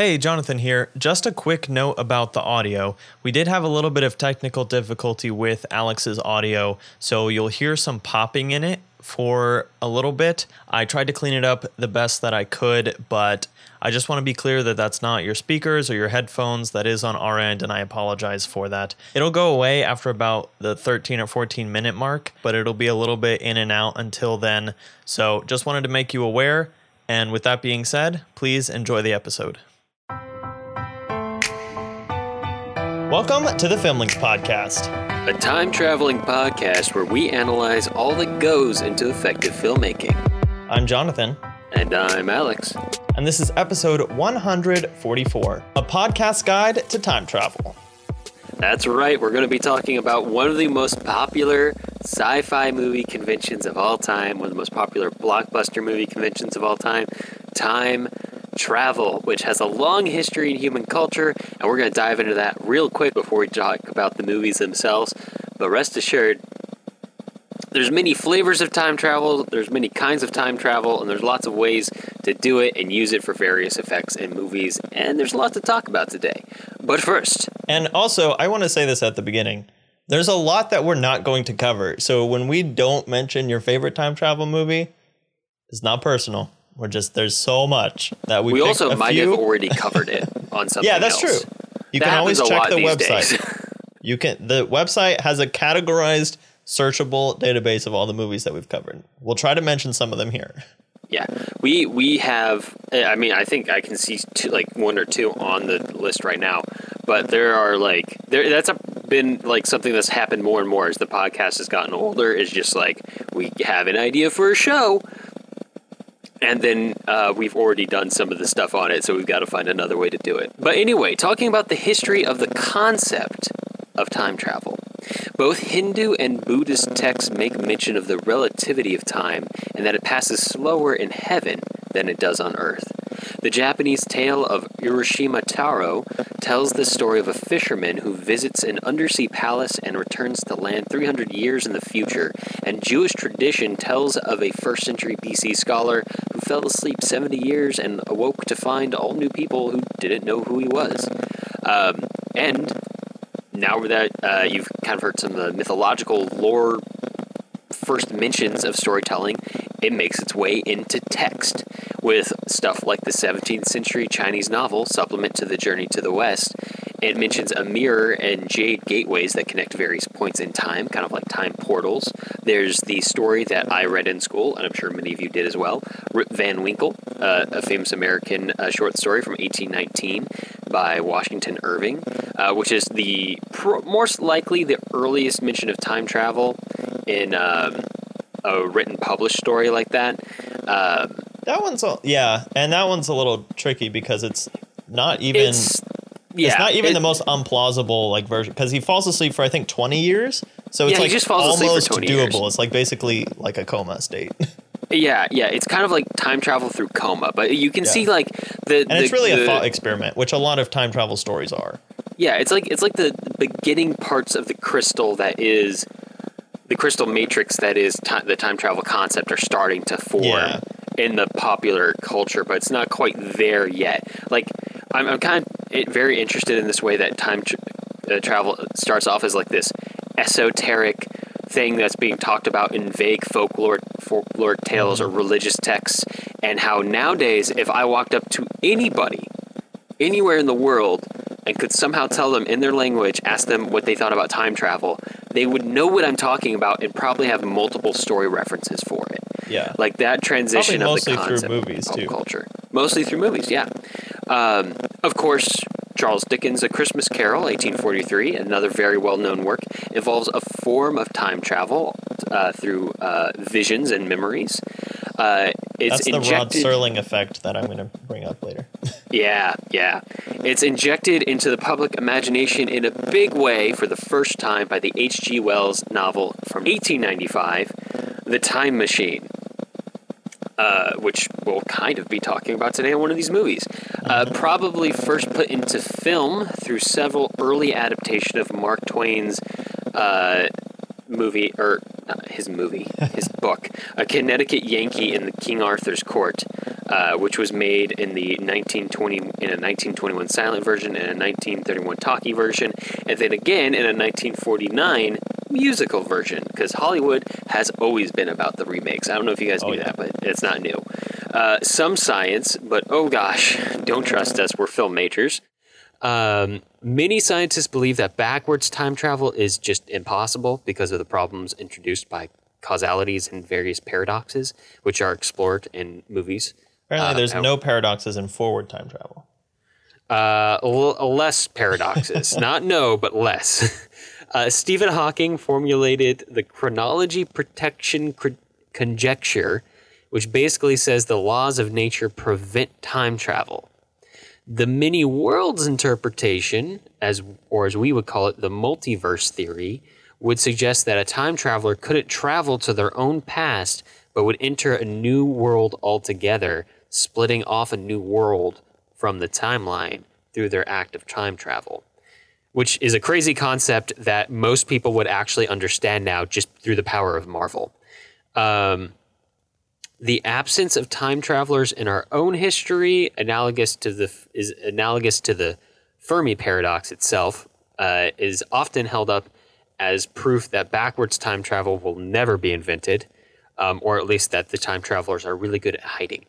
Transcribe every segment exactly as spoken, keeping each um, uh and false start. Hey, Jonathan here. Just a quick note about the audio. We did have a little bit of technical difficulty with Alex's audio, so you'll hear some popping in it for a little bit. I tried to clean it up the best that I could, but I just want to be clear that that's not your speakers or your headphones. That is on our end, and I apologize for that. It'll go away after about the thirteen or fourteen minute mark, but it'll be a little bit in and out until then. So just wanted to make you aware. And with that being said, please enjoy the episode. Welcome to the Filmlings Podcast, a time-traveling podcast where we analyze all that goes into effective filmmaking. I'm Jonathan. And I'm Alex. And this is episode one forty-four, a podcast guide to time travel. That's right. We're going to be talking about one of the most popular sci-fi movie conventions of all time, one of the most popular blockbuster movie conventions of all time, time travel, which has a long history in human culture, and we're going to dive into that real quick before we talk about the movies themselves. But rest assured, there's many flavors of time travel, there's many kinds of time travel, and there's lots of ways to do it and use it for various effects in movies, and there's a lot to talk about today. But first... And also, I want to say this at the beginning. There's a lot that we're not going to cover, so when we don't mention your favorite time travel movie, it's not personal. We're just, there's so much that we We also might few. have already covered it on something else. Yeah, that's else. true. You that can always check the website. You can, the website has a categorized, searchable database of all the movies that we've covered. We'll try to mention some of them here. Yeah, we we have, I mean, I think I can see two, like one or two on the list right now, but there are like, there that's a, been like something that's happened more and more as the podcast has gotten older, is just like, we have an idea for a show. And then uh, we've already done some of the stuff on it, so we've got to find another way to do it. But anyway, talking about the history of the concept of time travel. Both Hindu and Buddhist texts make mention of the relativity of time and that it passes slower in heaven than it does on earth. The Japanese tale of Urashima Taro tells the story of a fisherman who visits an undersea palace and returns to land three hundred years in the future, and Jewish tradition tells of a first century B C scholar who fell asleep seventy years and awoke to find all new people who didn't know who he was. Um, and now that uh, you've kind of heard some of the mythological lore first mentions of storytelling, it makes its way into text, with stuff like the seventeenth century Chinese novel, supplement to The Journey to the West. It mentions a mirror and jade gateways that connect various points in time, kind of like time portals. There's the story that I read in school, and I'm sure many of you did as well, Rip Van Winkle, uh, a famous American uh, short story from eighteen nineteen by Washington Irving, uh, which is the pro- most likely the earliest mention of time travel in um, a written published story like that. Uh, that one's, a, yeah, and that one's a little tricky because it's not even... It's, Yeah, it's not even it, the most implausible like version, because he falls asleep for I think twenty years, so it's yeah, like he just falls almost asleep for doable. Years. It's like basically like a coma state. yeah, yeah, it's kind of like time travel through coma, but you can yeah. see like the and the, it's really the, a thought experiment, which a lot of time travel stories are. Yeah, it's like it's like the beginning parts of the crystal that is the crystal matrix that is time, the time travel concept are starting to form yeah. in the popular culture, but it's not quite there yet. Like I'm, I'm kind of. It very interested in this way that time tra- uh, travel starts off as like this esoteric thing that's being talked about in vague folklore folklore tales or religious texts, and how nowadays if I walked up to anybody anywhere in the world and could somehow tell them in their language, ask them what they thought about time travel, they would know what I'm talking about and probably have multiple story references for it. Yeah, like that transition of the concept through movies of pop too. culture, mostly through movies. Yeah, um, of course, Charles Dickens' A Christmas Carol, eighteen forty-three, another very well-known work, involves a form of time travel uh, through uh, visions and memories. Uh, it's That's the injected, Rod Serling effect that I'm going to bring up later. yeah, yeah. It's injected into the public imagination in a big way for the first time by the H G Wells novel from eighteen ninety-five, The Time Machine, uh, which we'll kind of be talking about today in one of these movies. Uh, mm-hmm. Probably first put into film through several early adaptations of Mark Twain's uh, movie, or uh, his movie, his book, A Connecticut Yankee in the King Arthur's Court, uh, which was made in the nineteen twenty in a nineteen twenty-one silent version and a nineteen thirty-one talkie version, and then again in a nineteen forty-nine musical version, because Hollywood has always been about the remakes. I don't know if you guys knew oh, yeah. that, but it's not new. Uh, some science, but oh gosh, don't trust us, we're film majors. Um, many scientists believe that backwards time travel is just impossible because of the problems introduced by causalities and various paradoxes, which are explored in movies. Apparently, uh, there's out- no paradoxes in forward time travel. Uh, l- less paradoxes. Not no, but less. Uh, Stephen Hawking formulated the chronology protection cr- conjecture, which basically says the laws of nature prevent time travel. The many worlds interpretation, as or as we would call it, the multiverse theory, would suggest that a time traveler couldn't travel to their own past, but would enter a new world altogether, splitting off a new world from the timeline through their act of time travel, which is a crazy concept that most people would actually understand now just through the power of Marvel. Um... The absence of time travelers in our own history, analogous to the is analogous to the Fermi paradox itself, uh, is often held up as proof that backwards time travel will never be invented, um, or at least that the time travelers are really good at hiding.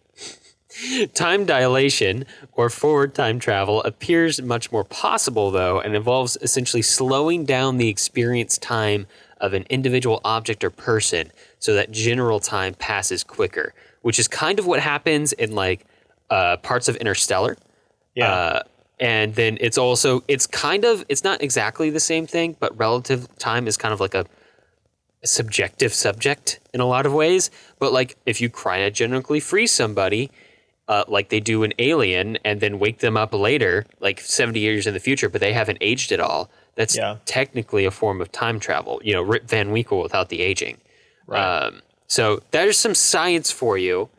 Time dilation, or forward time travel, appears much more possible, though, and involves essentially slowing down the experience time of an individual object or person so that general time passes quicker, which is kind of what happens in like uh, parts of Interstellar. Yeah. Uh, and then it's also, it's kind of, it's not exactly the same thing, but relative time is kind of like a subjective subject in a lot of ways. But like if you cryogenically freeze somebody, uh, like they do an alien, and then wake them up later, like seventy years in the future, but they haven't aged at all, that's yeah. technically a form of time travel. You know, Rip Van Winkle without the aging. Right. Um, so there's some science for you.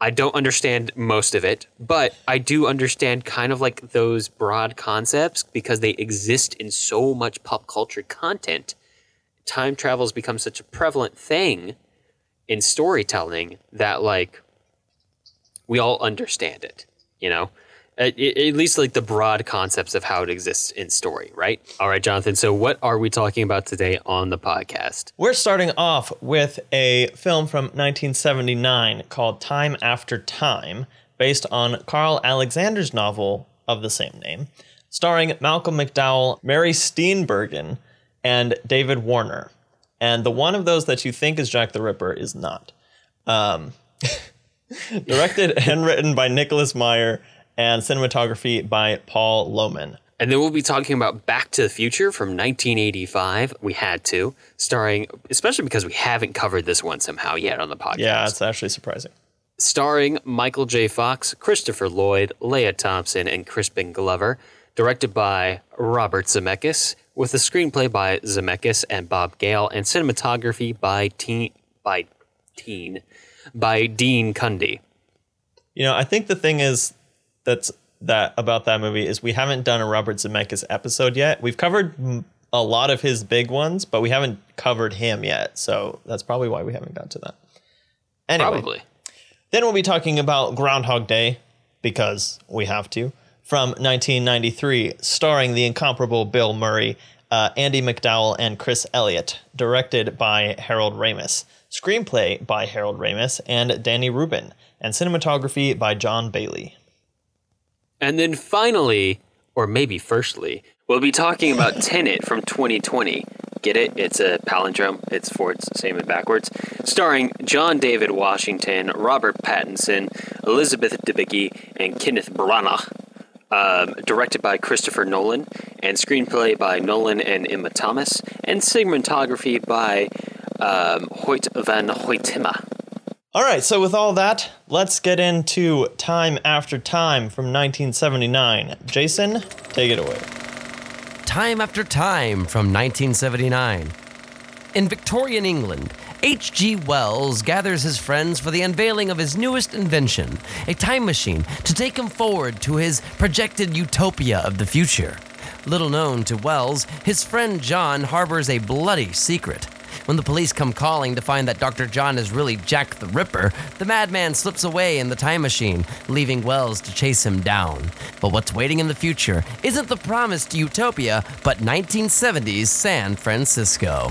I don't understand most of it, but I do understand kind of like those broad concepts because they exist in so much pop culture content. Time travel has become such a prevalent thing in storytelling that like we all understand it, you know? At, at least like the broad concepts of how it exists in story, right? All right, Jonathan. So what are we talking about today on the podcast? We're starting off with a film from nineteen seventy-nine called Time After Time, based on Carl Alexander's novel of the same name, starring Malcolm McDowell, Mary Steenburgen, and David Warner. And the one of those that you think is Jack the Ripper is not. Um, directed and written by Nicholas Meyer, and cinematography by Paul Lohman. And then we'll be talking about Back to the Future from nineteen eighty-five. We had to, starring, especially because we haven't covered this one somehow yet on the podcast. Yeah, it's actually surprising. Starring Michael J. Fox, Christopher Lloyd, Leia Thompson, and Crispin Glover. Directed by Robert Zemeckis, with a screenplay by Zemeckis and Bob Gale, and cinematography by teen, by teen, by Dean Cundy. You know, I think the thing is, that's that about that movie is we haven't done a Robert Zemeckis episode yet. We've covered a lot of his big ones, but we haven't covered him yet. So that's probably why we haven't got to that. Anyway, probably. Then we'll be talking about Groundhog Day, because we have to, from nineteen ninety-three, starring the incomparable Bill Murray, uh, Andy McDowell, and Chris Elliott, directed by Harold Ramis, screenplay by Harold Ramis and Danny Rubin, and cinematography by John Bailey. And then finally, or maybe firstly, we'll be talking about Tenet from twenty twenty. Get it? It's a palindrome. It's forwards, same and backwards. Starring John David Washington, Robert Pattinson, Elizabeth Debicki, and Kenneth Branagh. Um, directed by Christopher Nolan, and screenplay by Nolan and Emma Thomas, and cinematography by um, Hoyt van Hoytema. All right, so with all that, let's get into Time After Time from nineteen seventy-nine. Jason, take it away. Time After Time from nineteen seventy-nine. In Victorian England, H G. Wells gathers his friends for the unveiling of his newest invention, a time machine to take him forward to his projected utopia of the future. Little known to Wells, his friend John harbors a bloody secret. When the police come calling to find that Doctor John is really Jack the Ripper, the madman slips away in the time machine, leaving Wells to chase him down. But what's waiting in the future isn't the promised utopia, but nineteen seventies San Francisco.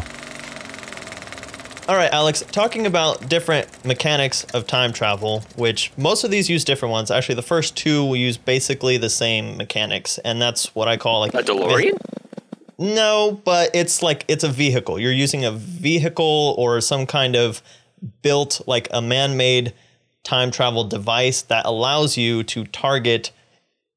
All right, Alex, talking about different mechanics of time travel, which most of these use different ones. Actually, the first two will use basically the same mechanics, and that's what I call like a DeLorean. No, but it's like it's a vehicle. You're using a vehicle or some kind of built like a man-made time travel device that allows you to target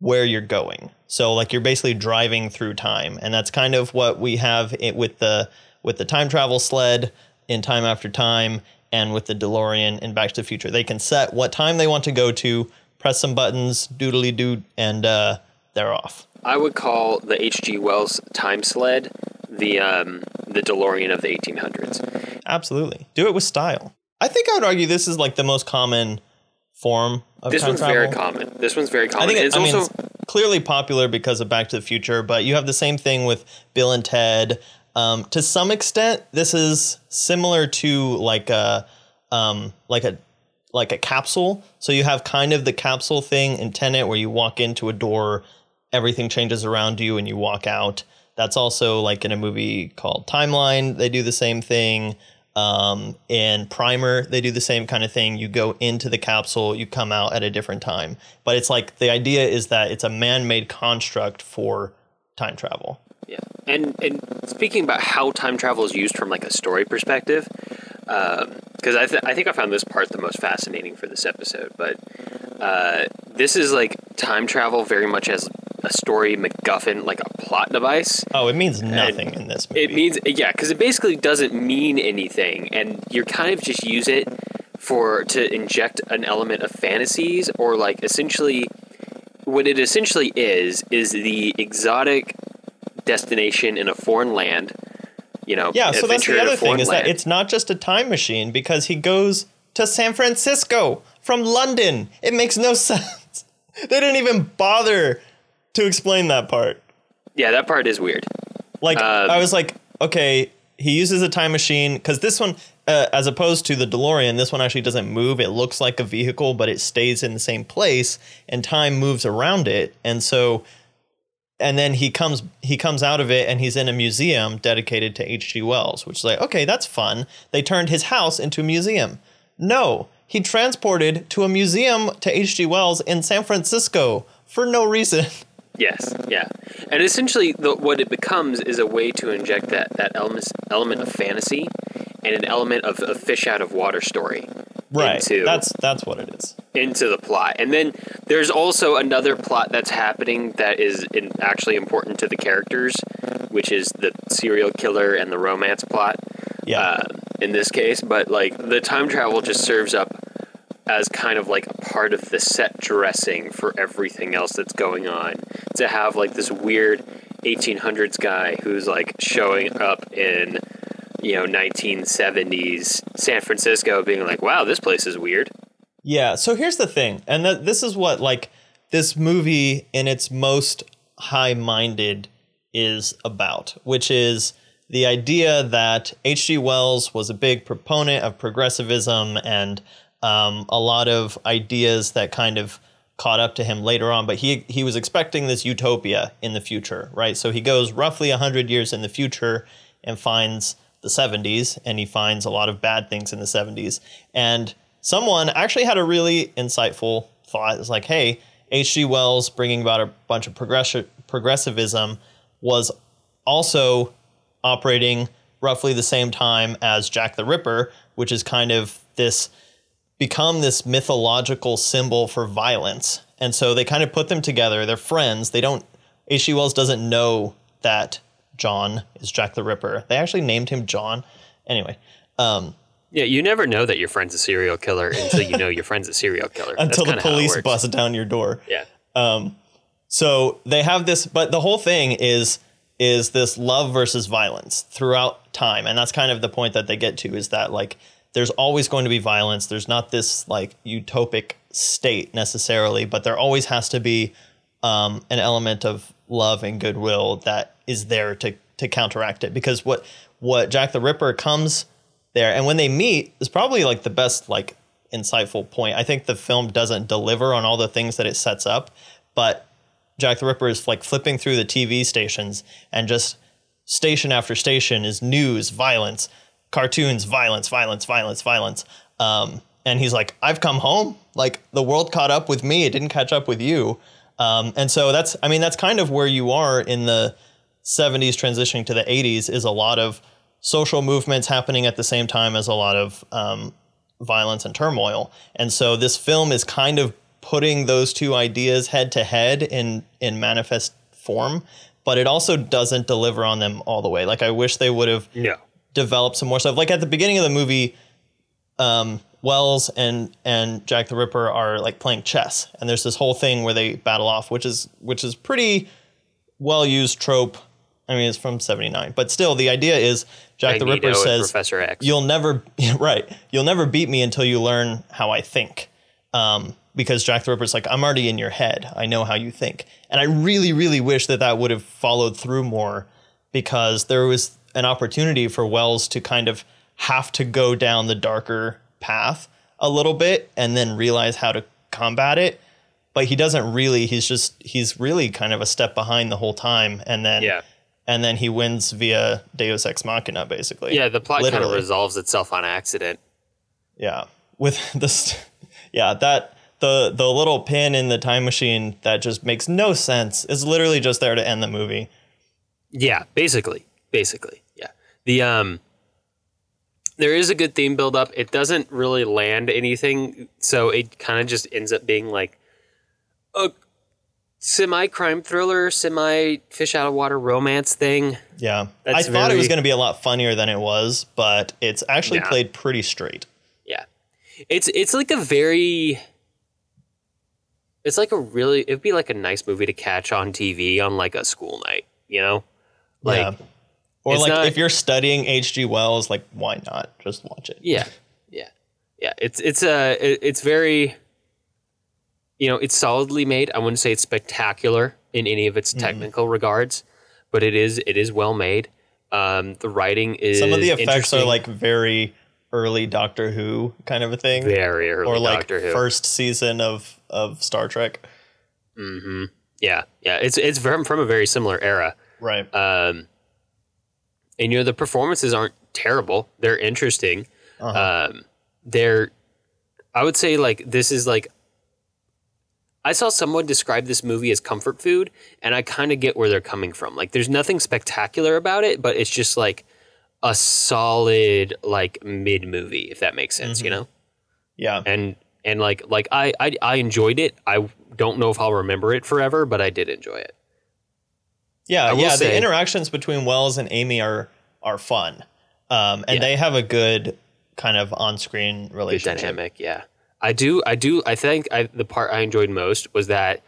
where you're going. So like you're basically driving through time, and that's kind of what we have it with the with the time travel sled in Time After Time, and with the DeLorean in Back to the Future. They can set what time they want to go to, press some buttons, doodly-doo, and uh, they're off. I would call the H G. Wells time sled the um, the DeLorean of the eighteen hundreds. Absolutely. Do it with style. I think I would argue this is like the most common form of this time travel. This one's very common. This one's very common. I think it, it's I also mean, it's clearly popular because of Back to the Future, but you have the same thing with Bill and Ted. Um, to some extent, this is similar to like a um, like a like a capsule. So you have kind of the capsule thing in Tenet where you walk into a door, everything changes around you and you walk out. That's also like in a movie called Timeline. They do the same thing. Um, in Primer, they do the same kind of thing. You go into the capsule, you come out at a different time. But it's like the idea is that it's a man-made construct for time travel. Yeah, and and speaking about how time travel is used from like a story perspective, because um, I th- I think I found this part the most fascinating for this episode. But uh, this is like time travel very much as a story MacGuffin, like a plot device. Oh, it means nothing and in this movie. It means yeah, because it basically doesn't mean anything, and you're kind of just use it for to inject an element of fantasies or like essentially what it essentially is is the exotic destination in a foreign land, you know. Yeah, so that's the other thing is land. That it's not just a time machine because he goes to San Francisco from London. It makes no sense. They didn't even bother to explain that part. Yeah, that part is weird. Like um, I was like, okay, he uses a time machine because this one, uh, as opposed to the DeLorean, this one actually doesn't move. It looks like a vehicle, but it stays in the same place and time moves around it, and so. And then he comes he comes out of it and he's in a museum dedicated to H G. Wells, which is like, okay, that's fun. They turned his house into a museum. No, he transported to a museum to H G. Wells in San Francisco for no reason. Yes, yeah. And essentially the, what it becomes is a way to inject that, that element, element of fantasy and an element of a fish out of water story. Right, into, that's that's what it is. Into the plot. And then there's also another plot that's happening that is in, actually important to the characters, which is the serial killer and the romance plot. Yeah. Uh, in this case. But, like, the time travel just serves up as kind of, like, a part of the set dressing for everything else that's going on. To have, like, this weird eighteen hundreds guy who's, like, showing up in... you know, nineteen seventies San Francisco being like, wow, this place is weird. Yeah. So here's the thing. And th- this is what like this movie in its most high-minded is about, which is the idea that H G. Wells was a big proponent of progressivism and um, a lot of ideas that kind of caught up to him later on. But he he was expecting this utopia in the future. Right. So he goes roughly one hundred years in the future and finds the seventies, and he finds a lot of bad things in the seventies. And someone actually had a really insightful thought. It's like, hey, H G. Wells bringing about a bunch of progress- progressivism was also operating roughly the same time as Jack the Ripper, which is kind of this become this mythological symbol for violence. And so they kind of put them together. They're friends. They don't H G. Wells doesn't know that John is Jack the Ripper. They actually named him John. Anyway. Um, yeah, you never know that your friend's a serial killer until you know your friend's a serial killer. Until the police bust down your door. Yeah. Um, so they have this, but the whole thing is is this love versus violence throughout time. And that's kind of the point that they get to is that like there's always going to be violence. There's not this like utopic state necessarily, but there always has to be um, an element of love and goodwill that is there to to counteract it, because what what Jack the Ripper comes there. And when they meet is probably like the best, like insightful point. I think the film doesn't deliver on all the things that it sets up, but Jack the Ripper is like flipping through the T V stations, and just station after station is news, violence, cartoons, violence, violence, violence, violence. Um, and he's like, I've come home. Like the world caught up with me. It didn't catch up with you. Um, and so that's, I mean, that's kind of where you are in the seventies transitioning to the eighties, is a lot of social movements happening at the same time as a lot of um, violence and turmoil. And so this film is kind of putting those two ideas head to head in, in manifest form, but it also doesn't deliver on them all the way. Like I wish they would have yeah. developed some more stuff. Like at the beginning of the movie, um, Wells and, and Jack the Ripper are like playing chess, and there's this whole thing where they battle off, which is, which is pretty well used trope. I mean, it's from seventy-nine, but still the idea is Jack Magneto the Ripper says, Professor X. you'll never, right. You'll never beat me until you learn how I think. Um, Because Jack the Ripper's like, I'm already in your head. I know how you think. And I really, really wish that that would have followed through more, because there was an opportunity for Wells to kind of have to go down the darker path a little bit and then realize how to combat it. But he doesn't really. He's just he's really kind of a step behind the whole time. And then yeah. and then he wins via Deus Ex Machina, basically. Yeah, the plot Literally. kind of resolves itself on accident. Yeah, with this. Yeah, that. The the little pin in the time machine that just makes no sense is literally just there to end the movie. Yeah, basically, basically, yeah. The um, there is a good theme build up. It doesn't really land anything, so it kind of just ends up being like a semi crime thriller, semi fish out of water romance thing. Yeah, That's I thought very, it was going to be a lot funnier than it was, but it's actually yeah. played pretty straight. Yeah, it's it's like a very. It's like a really, it'd be like a nice movie to catch on T V on like a school night, you know? Like, yeah. Or like not, if you're studying H G. Wells, like why not just watch it? Yeah. Yeah. Yeah. It's, it's a, it's very, you know, it's solidly made. I wouldn't say it's spectacular in any of its technical mm. regards, but it is, it is well made. Um, the writing is Some of the effects are like very early Doctor Who kind of a thing. Very early Doctor Who. Or like Doctor Who. First season of, of Star Trek. Mm-hmm. Yeah. Yeah. It's, it's from, from a very similar era. Right. Um, and you know, the performances aren't terrible. They're interesting. Uh-huh. Um, they're, I would say like, this is like, I saw someone describe this movie as comfort food, and I kind of get where they're coming from. Like there's nothing spectacular about it, but it's just like a solid, like mid movie, if that makes sense, mm-hmm. you know? Yeah. And, And like, like I, I, I enjoyed it. I don't know if I'll remember it forever, but I did enjoy it. Yeah, yeah. Say, the interactions between Wells and Amy are are fun, um, and yeah. they have a good kind of on-screen relationship. Good dynamic, yeah. I do, I do. I think I, the part I enjoyed most was that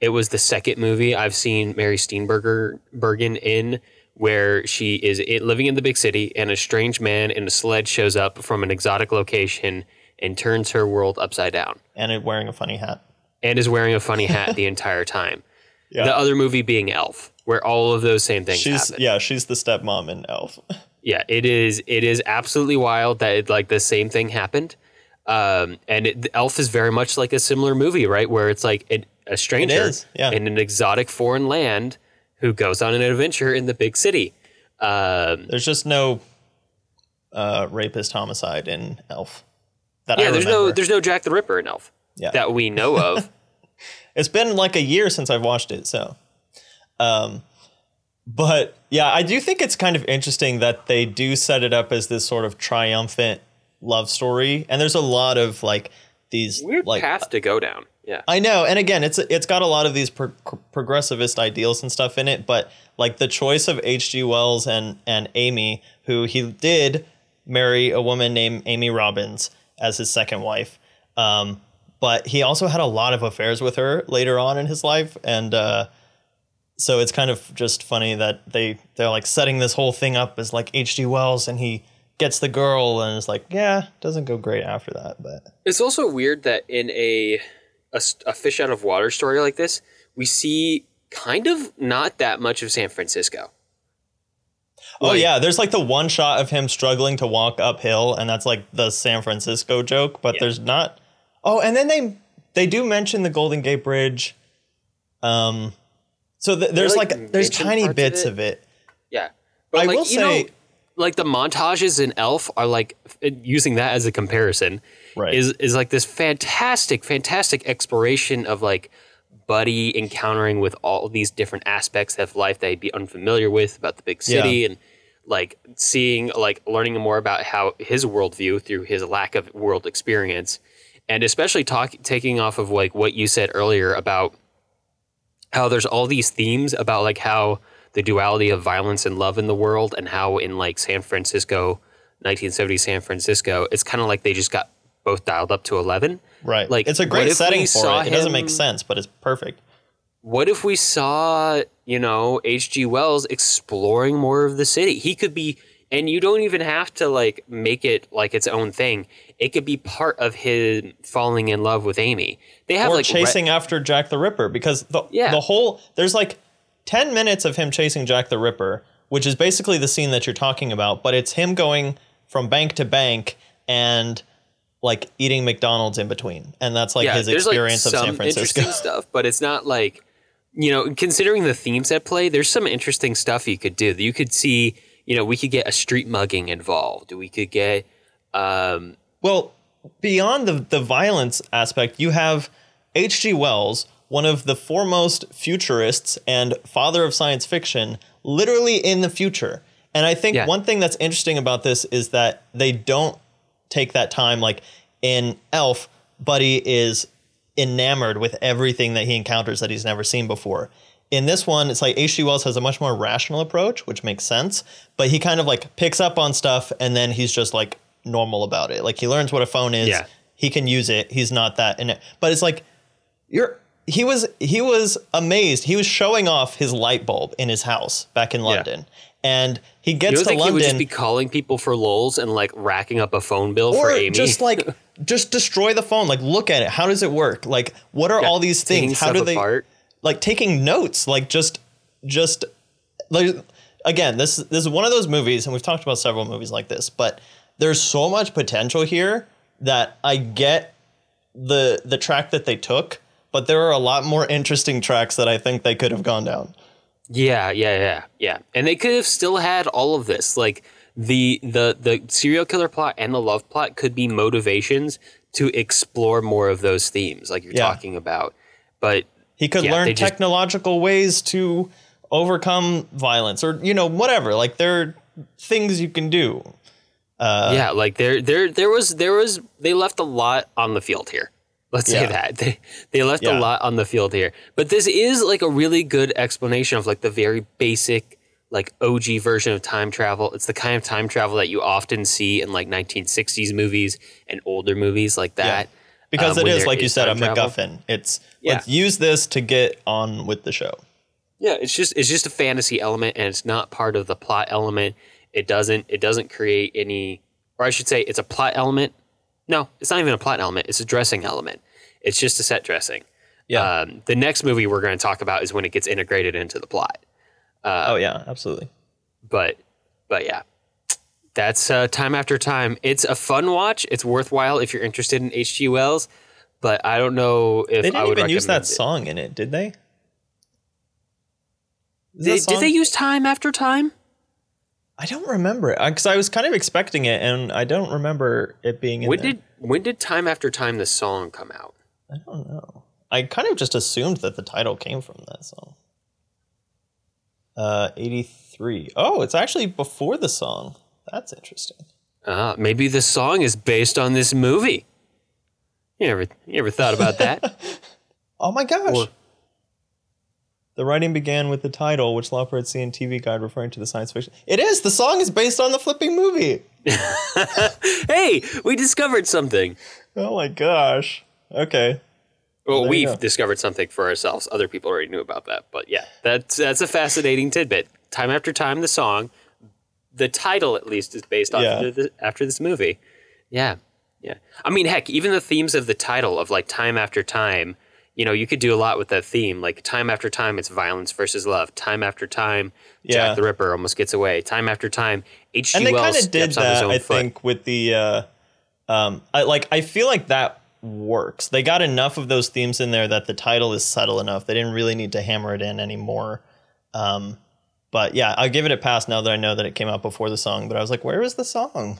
it was the second movie I've seen Mary Steenburgen in, where she is living in the big city, and a strange man in a sled shows up from an exotic location and turns her world upside down. And wearing a funny hat. And is wearing a funny hat the entire time. Yeah. The other movie being Elf, where all of those same things she's, happen. Yeah, she's the stepmom in Elf. Yeah, it is It is absolutely wild that it, like the same thing happened. Um, and it, Elf is very much like a similar movie, right? Where it's like it, a stranger it is, yeah. in an exotic foreign land who goes on an adventure in the big city. Um, There's just no uh, rapist homicide in Elf. That yeah, I there's remember. no there's no Jack the Ripper in Elf yeah. that we know of. It's been like a year since I've watched it, so. Um, but yeah, I do think it's kind of interesting that they do set it up as this sort of triumphant love story, and there's a lot of like these weird like, paths to go down. Yeah, I know, and again, it's it's got a lot of these pro- progressivist ideals and stuff in it, but like the choice of H G. Wells and and Amy, who he did marry a woman named Amy Robbins as his second wife. Um, but he also had a lot of affairs with her later on in his life. And uh, so it's kind of just funny that they, they're like setting this whole thing up as like H G. Wells, and he gets the girl, and it's like, yeah, doesn't go great after that. But it's also weird that in a, a, a fish out of water story like this, we see kind of not that much of San Francisco. Oh, like, yeah. There's like the one shot of him struggling to walk uphill. And that's like the San Francisco joke. But yeah. there's not. Oh, and then they they do mention the Golden Gate Bridge. Um, So th- there's like, like there's tiny bits of it. Of it. Yeah. But I like, will say, you know, like the montages in Elf are like, using that as a comparison, right. is, is like this fantastic, fantastic exploration of like Buddy encountering with all these different aspects of life that he'd be unfamiliar with about the big city yeah. and like seeing, like learning more about how his worldview through his lack of world experience. And especially talk, taking off of like what you said earlier about how there's all these themes about like how the duality of violence and love in the world and how in like San Francisco, nineteen seventies San Francisco, it's kind of like they just got both dialed up to eleven. Right. Like it's a great setting for it. Him, it doesn't make sense, but it's perfect. What if we saw, you know, H G. Wells exploring more of the city? He could be, and you don't even have to like make it like its own thing. It could be part of his falling in love with Amy. They have or like chasing re- after Jack the Ripper because the yeah. the whole there's like ten minutes of him chasing Jack the Ripper, which is basically the scene that you're talking about. But it's him going from bank to bank and like eating McDonald's in between. And that's like yeah, his experience like of San Francisco stuff. But it's not like, you know, considering the themes at play, there's some interesting stuff you could do. You could see, you know, we could get a street mugging involved. We could get um, well, beyond the, the violence aspect, you have H G. Wells, one of the foremost futurists and father of science fiction, literally in the future. And I think yeah. one thing that's interesting about this is that they don't take that time. Like in Elf, Buddy is enamored with everything that he encounters that he's never seen before. In this one, it's like H G. Wells has a much more rational approach, which makes sense. But he kind of like picks up on stuff and then he's just like, normal about it. Like he learns what a phone is. Yeah. He can use it. He's not that. And but it's like you're he was he was amazed. He was showing off his light bulb in his house back in London. Yeah. And he gets you don't to think London. He would just be calling people for lolz and like racking up a phone bill or for Amy. Just like just destroy the phone. Like look at it. How does it work? Like what are yeah, all these things? How do they apart. Like taking notes? Like just just like again, this this is one of those movies, and we've talked about several movies like this, but there's so much potential here that I get the the track that they took, but there are a lot more interesting tracks that I think they could have gone down. Yeah, yeah, yeah, yeah. And they could have still had all of this. Like the the the serial killer plot and the love plot could be motivations to explore more of those themes like you're yeah. talking about. But he could yeah, learn technological just, ways to overcome violence or, you know, whatever. Like there are things you can do. Uh, yeah, like there, there, there was, there was, they left a lot on the field here. Let's yeah. say that they, they left yeah. a lot on the field here. But this is like a really good explanation of like the very basic, like O G version of time travel. It's the kind of time travel that you often see in like nineteen sixties movies and older movies like that. Yeah. Because um, it is, like you said, a MacGuffin. It's yeah. let's use this to get on with the show. Yeah, it's just it's just a fantasy element, and it's not part of the plot element. It doesn't it doesn't create any, or I should say it's a plot element. No, it's not even a plot element. It's a dressing element. It's just a set dressing. Yeah. Um, the next movie we're going to talk about is when it gets integrated into the plot. Uh, oh, yeah, absolutely. But but yeah, that's uh, Time After Time. It's a fun watch. It's worthwhile if you're interested in H G. Wells. But I don't know if I would recommend it. They didn't even use that song in it, did they? Did they use Time After Time? I don't remember it because I was kind of expecting it, and I don't remember it being in when there. Did, when did Time After Time, the song, come out? I don't know. I kind of just assumed that the title came from that song. Uh, eighty-three. Oh, it's actually before the song. That's interesting. Uh, maybe the song is based on this movie. You ever, you ever thought about that? Oh, my gosh. Or, the writing began with the title, which Lauper had seen T V guide referring to the science fiction. It is. The song is based on the flipping movie. Hey, we discovered something. Oh, my gosh. OK, well, well we've discovered something for ourselves. Other people already knew about that. But yeah, that's that's a fascinating tidbit. Time After Time, the song, the title, at least, is based on yeah. the, after this movie. Yeah. Yeah. I mean, heck, even the themes of the title of like Time After Time you know, you could do a lot with that theme. Like time after time, it's violence versus love. Time after time, yeah. Jack the Ripper almost gets away. Time after time, H G. Wells steps on his own foot. And they kind of did that, I think, with the, uh, um, I, like, I feel like that works. They got enough of those themes in there that the title is subtle enough. They didn't really need to hammer it in anymore. Um, but yeah, I'll give it a pass now that I know that it came out before the song, but I was like, where is the song?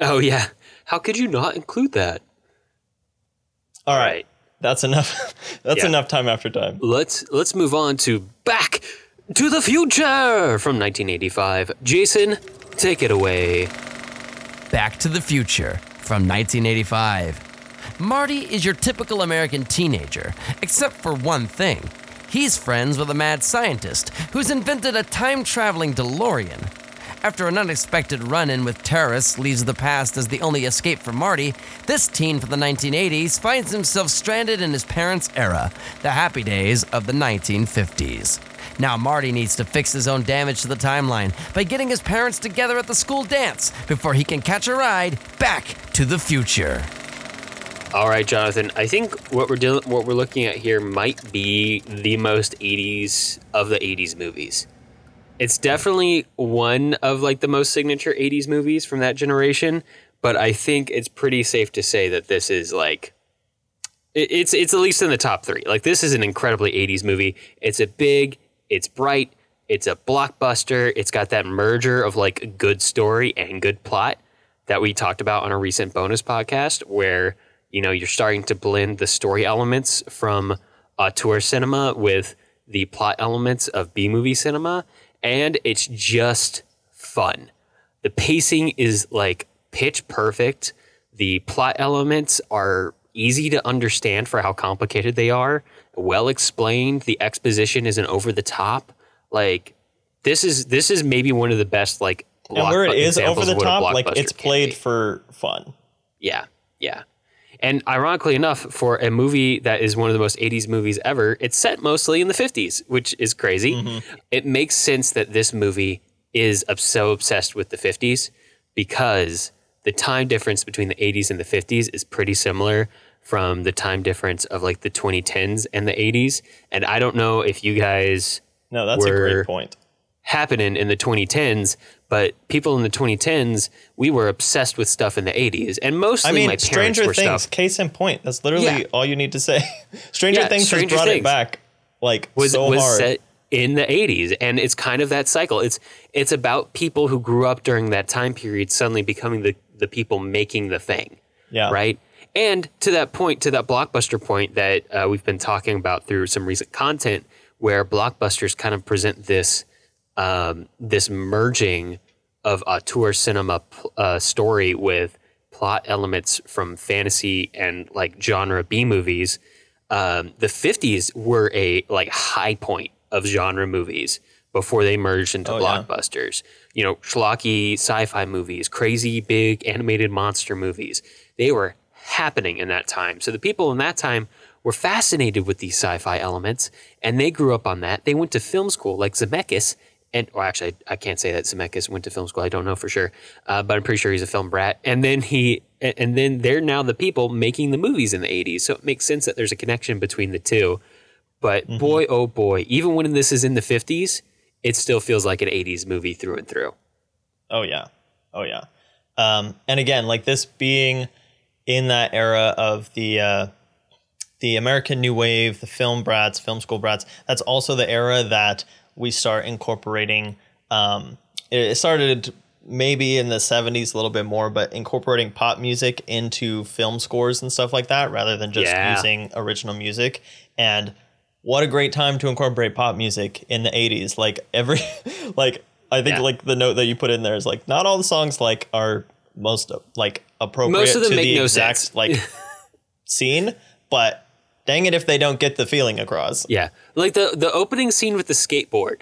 Oh yeah. How could you not include that? All right. All right. That's enough. That's yeah. enough time after time. Let's let's move on to Back to the Future from nineteen eighty-five. Jason, take it away. Back to the Future from nineteen eighty-five. Marty is your typical American teenager, except for one thing. He's friends with a mad scientist who's invented a time-traveling DeLorean. After an unexpected run-in with terrorists leaves the past as the only escape for Marty, this teen from the nineteen eighties finds himself stranded in his parents' era, the happy days of the nineteen fifties. Now Marty needs to fix his own damage to the timeline by getting his parents together at the school dance before he can catch a ride back to the future. All right, Jonathan, I think what we're doing, what we're looking at here might be the most eighties of the eighties movies. It's definitely one of like the most signature eighties movies from that generation, but I think it's pretty safe to say that this is like it, it's it's at least in the top three. Like this is an incredibly eighties movie. It's a big, it's bright, it's a blockbuster. It's got that merger of like a good story and good plot that we talked about on a recent bonus podcast, where you know you're starting to blend the story elements from auteur cinema with the plot elements of B-movie cinema. And it's just fun. The pacing is like pitch perfect. The plot elements are easy to understand for how complicated they are. Well explained. The exposition isn't over the top. Like this is this is maybe one of the best like blockbuster. And where it is over the top, like it's played for fun. Yeah, yeah. And ironically enough, for a movie that is one of the most eighties movies ever, it's set mostly in the fifties, which is crazy. Mm-hmm. It makes sense that this movie is so obsessed with the fifties because the time difference between the eighties and the fifties is pretty similar from the time difference of like the twenty tens and the eighties. And I don't know if you guys no, that's were a great point. Happening in the twenty tens, but people in the twenty tens, we were obsessed with stuff in the eighties, and mostly I mean, my parents Stranger were Things, stuff. Case in point. That's literally yeah. all you need to say. Stranger yeah, Things Stranger has brought Things it back, like was, so was hard. Set in the eighties, and it's kind of that cycle. It's it's about people who grew up during that time period suddenly becoming the the people making the thing. Yeah. Right. And to that point, to that blockbuster point that uh, we've been talking about through some recent content, where blockbusters kind of present this. Um, this merging of auteur cinema uh, story with plot elements from fantasy and like genre B movies. Um, the fifties were a like high point of genre movies before they merged into oh, blockbusters. Yeah. You know, schlocky sci-fi movies, crazy big animated monster movies. They were happening in that time. So the people in that time were fascinated with these sci-fi elements and they grew up on that. They went to film school like Zemeckis. And well, actually, I, I can't say that Zemeckis went to film school. I don't know for sure, uh, but I'm pretty sure he's a film brat. And then he, and then they're now the people making the movies in the eighties. So it makes sense that there's a connection between the two. But mm-hmm. boy, oh boy, even when this is in the fifties, it still feels like an eighties movie through and through. Oh yeah, oh yeah. Um, and again, like this being in that era of the uh, the American New Wave, the film brats, film school brats. That's also the era that. We start incorporating, um, it started maybe in the seventies a little bit more, but incorporating pop music into film scores and stuff like that, rather than just yeah. using original music. And what a great time to incorporate pop music in the eighties. Like every, like, I think yeah. like the note that you put in there is like, not all the songs like are most like appropriate most of them to make the no exact sense. Like scene, but dang it if they don't get the feeling across. Yeah. Like the, the opening scene with the skateboard.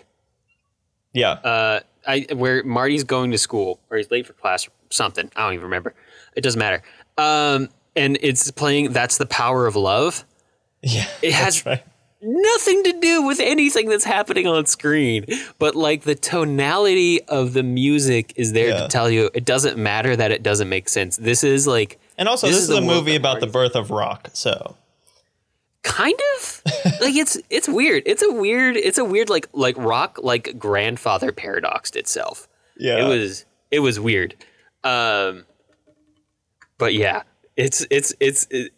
Yeah. Uh, I where Marty's going to school or he's late for class or something. I don't even remember. It doesn't matter. Um, and it's playing That's the Power of Love. Yeah. It has right. nothing to do with anything that's happening on screen. But like the tonality of the music is there yeah. to tell you it doesn't matter that it doesn't make sense. This is like. And also this, this is, is a movie about the birth of rock. So. Kind of like it's it's weird. It's a weird it's a weird like like Rock like grandfather paradoxed itself. Yeah, it was it was weird. Um, but yeah, it's it's it's it,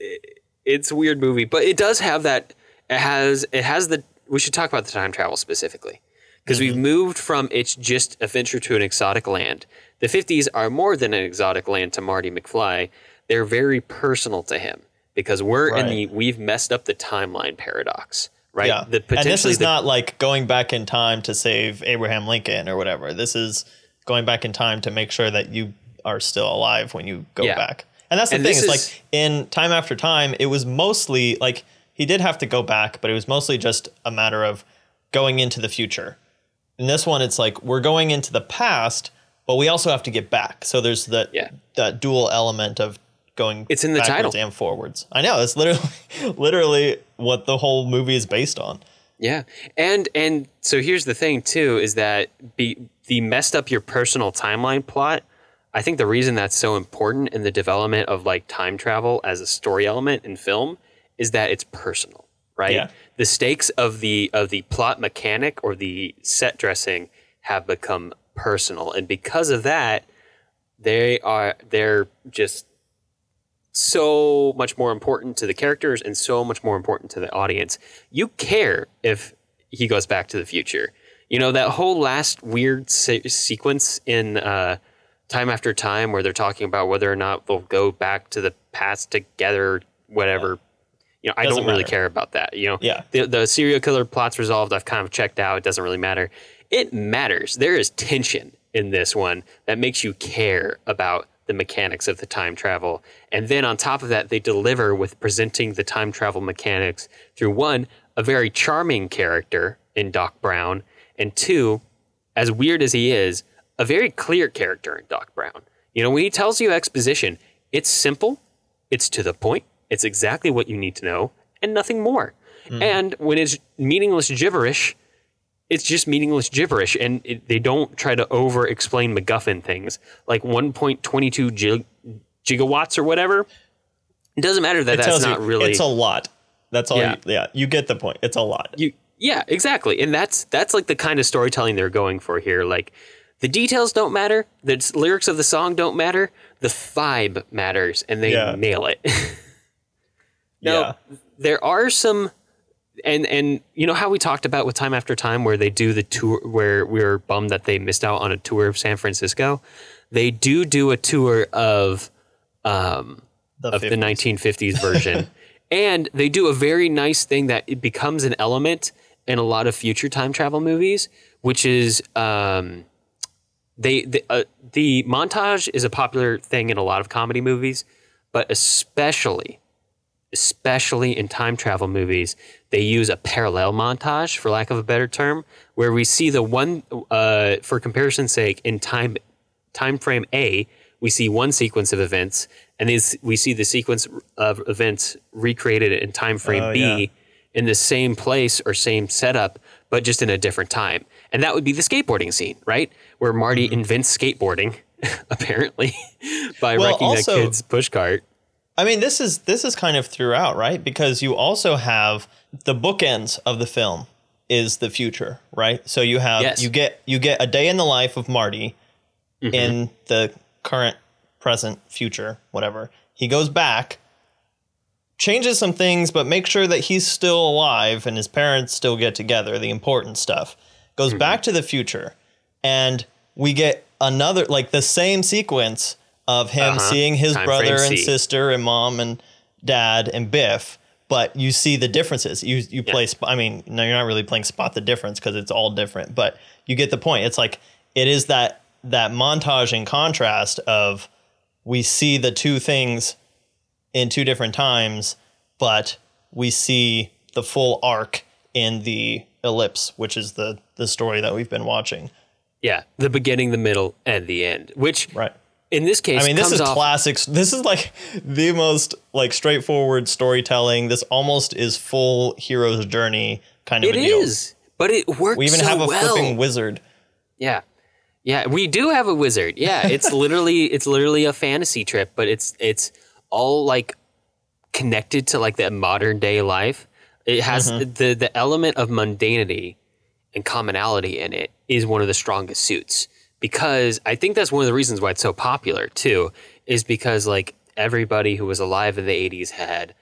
it's a weird movie, but it does have that. It has it has the. We should talk about the time travel specifically because mm-hmm. we've moved from it's just a venture to an exotic land. The fifties are more than an exotic land to Marty McFly. They're very personal to him. Because we're right. in the we've messed up the timeline paradox, right? Yeah. The and this is the, not like going back in time to save Abraham Lincoln or whatever. This is going back in time to make sure that you are still alive when you go yeah. back. And that's the and thing. It's is, like in Time After Time, it was mostly like he did have to go back, but it was mostly just a matter of going into the future. In this one, it's like we're going into the past, but we also have to get back. So there's the yeah. that dual element of. Going it's in the title and forwards. I know that's literally, literally what the whole movie is based on. Yeah, and and so here's the thing too is that be, the messed up your personal timeline plot. I think the reason that's so important in the development of like time travel as a story element in film is that it's personal, right? Yeah. The stakes of the of the plot mechanic or the set dressing have become personal, and because of that, they are they're just. So much more important to the characters and so much more important to the audience. You care if he goes back to the future. You know, that whole last weird se- sequence in uh, Time After Time where they're talking about whether or not they'll go back to the past together, whatever. Yeah. You know, I doesn't don't matter. really care about that. You know, yeah. the, the serial killer plot's resolved. I've kind of checked out. It doesn't really matter. It matters. There is tension in this one that makes you care about the mechanics of the time travel. And then on top of that, they deliver with presenting the time travel mechanics through one, a very charming character in Doc Brown, and two, as weird as he is, a very clear character in Doc Brown. You know, when he tells you exposition, it's simple, it's to the point, it's exactly what you need to know, and nothing more. Mm-hmm. And when it's meaningless gibberish, it's just meaningless gibberish, and it, they don't try to over-explain MacGuffin things. Like one point two two gig, gigawatts or whatever. It doesn't matter that it that's not you, really... It's a lot. That's all yeah. you... Yeah, you get the point. It's a lot. You, yeah, exactly. And that's that's like the kind of storytelling they're going for here. Like, the details don't matter. The lyrics of the song don't matter. The vibe matters, and they yeah. nail it. Now, yeah. there are some... And and you know how we talked about with Time After Time where they do the tour where we were bummed that they missed out on a tour of San Francisco. They do do a tour of um, the of fifties. The nineteen fifties version, and they do a very nice thing that it becomes an element in a lot of future time travel movies, which is um, they the, uh, the montage is a popular thing in a lot of comedy movies, but especially. especially in time travel movies, they use a parallel montage, for lack of a better term, where we see the one, uh, for comparison's sake, in time time frame A, we see one sequence of events, and these, we see the sequence of events recreated in time frame oh, B yeah. in the same place or same setup, but just in a different time. And that would be the skateboarding scene, right? Where Marty mm-hmm. invents skateboarding, apparently, by well, wrecking also- that kid's pushcart. I mean, this is this is kind of throughout, right? Because you also have the bookends of the film is the future, right? So you have yes. you get you get a day in the life of Marty mm-hmm. in the current, present, future, whatever. He goes back, changes some things, but makes sure that he's still alive and his parents still get together, the important stuff. Goes mm-hmm. back to the future, and we get another like the same sequence. Of him uh-huh. seeing his Time brother and C. sister and mom and dad and Biff, but you see the differences. You you yeah. play. Sp- I mean, no, you're not really playing spot the difference because it's all different. But you get the point. It's like it is that that montage and contrast of we see the two things in two different times, but we see the full arc in the ellipse, which is the the story that we've been watching. Yeah, the beginning, the middle, and the end. Which right. In this case, I mean, this is off- classic. This is like the most like straightforward storytelling. This almost is full hero's journey kind of it a deal. It is, but it works. We even so have a well. flipping wizard. Yeah, yeah, we do have a wizard. Yeah, it's literally it's literally a fantasy trip, but it's it's all like connected to like that modern day life. It has mm-hmm. the, the element of mundanity and commonality in it is one of the strongest suits, because I think that's one of the reasons why it's so popular too, is because like everybody who was alive in the eighties had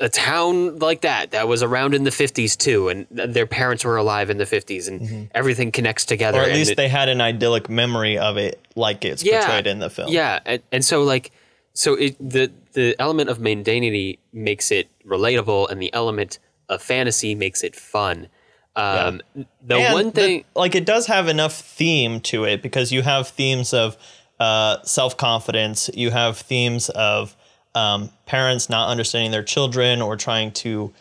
a town like that that was around in the fifties too, and their parents were alive in the fifties, and mm-hmm. everything connects together. Or at least it, they had an idyllic memory of it, like it's yeah, portrayed in the film. Yeah, and, and so like so it, the the element of mundanity makes it relatable, and the element of fantasy makes it fun. Um, yeah. The and one thing, the, like, it does have enough theme to it, because you have themes of uh, self-confidence, you have themes of um, parents not understanding their children or trying to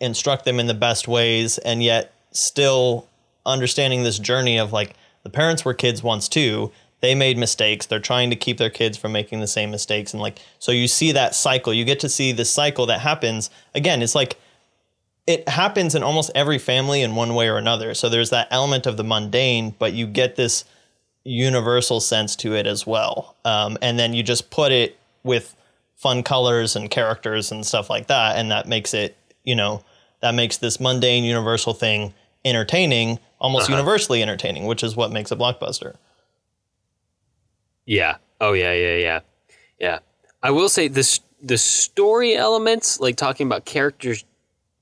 instruct them in the best ways, and yet still understanding this journey of like the parents were kids once too. They made mistakes. They're trying to keep their kids from making the same mistakes, and like so you see that cycle. You get to see the cycle that happens again. It's like. It happens in almost every family in one way or another. So there's that element of the mundane, but you get this universal sense to it as well. Um, and then you just put it with fun colors and characters and stuff like that. And that makes it, you know, that makes this mundane universal thing entertaining, almost uh-huh. universally entertaining, which is what makes a blockbuster. Yeah. Oh, yeah, yeah, yeah. Yeah. I will say this, the story elements, like talking about characters'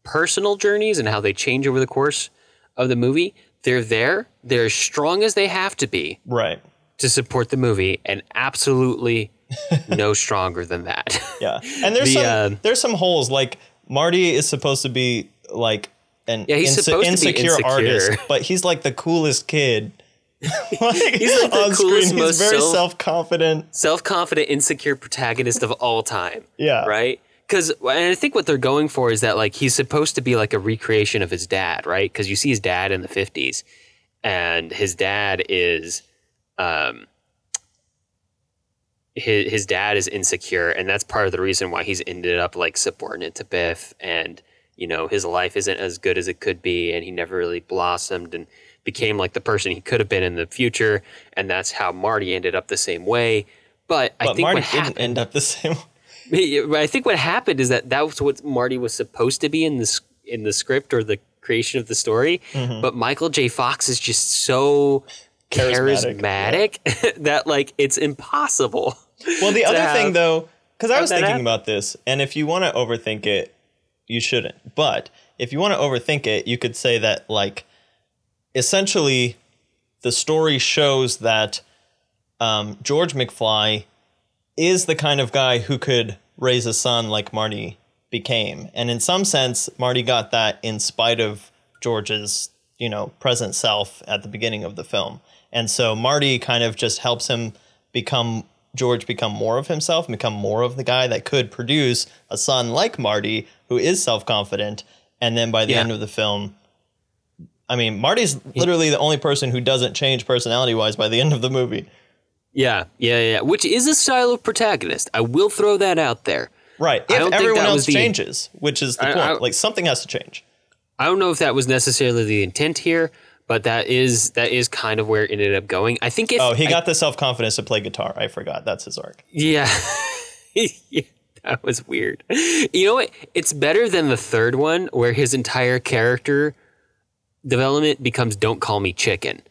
personal journeys and how they change over the course of the movie, they're there. They're as strong as they have to be right to support the movie, and absolutely no stronger than that. Yeah. And there's the, some, um, there's some holes. Like Marty is supposed to be like an yeah, he's inse- insecure, insecure artist, but he's like the coolest kid. like, he's like the coolest, screen, most very self, self-confident, self-confident, insecure protagonist of all time. Yeah. Right. Because and I think what they're going for is that like he's supposed to be like a recreation of his dad, right? Because you see his dad in the fifties, and his dad is, um, his his dad is insecure, and that's part of the reason why he's ended up like subordinate to Biff, and you know his life isn't as good as it could be, and he never really blossomed and became like the person he could have been in the future, and that's how Marty ended up the same way. But, but I think Marty what happened, didn't end up the same way. I think what happened is that that was what Marty was supposed to be in the in the script or the creation of the story, mm-hmm. but Michael J. Fox is just so charismatic, charismatic yeah. that like it's impossible. Well, the other have, thing though, because I was thinking happen. about this, and if you want to overthink it, you shouldn't. But if you want to overthink it, you could say that like essentially the story shows that um, George McFly is the kind of guy who could raise a son like Marty became. And in some sense, Marty got that in spite of George's, you know, present self at the beginning of the film. And so Marty kind of just helps him become George, become more of himself, become more of the guy that could produce a son like Marty, who is self-confident. And then by the yeah. end of the film, I mean, Marty's literally the only person who doesn't change personality wise by the end of the movie. Yeah, yeah, yeah. Which is a style of protagonist. I will throw that out there. Right. If I don't everyone think else the, changes, which is the I, point. I, like something has to change. I don't know if that was necessarily the intent here, but that is that is kind of where it ended up going. I think. If, oh, he I, got the self-confidence to play guitar. I forgot. That's his arc. Yeah. yeah. That was weird. You know what? It's better than the third one where his entire character development becomes Don't Call Me Chicken.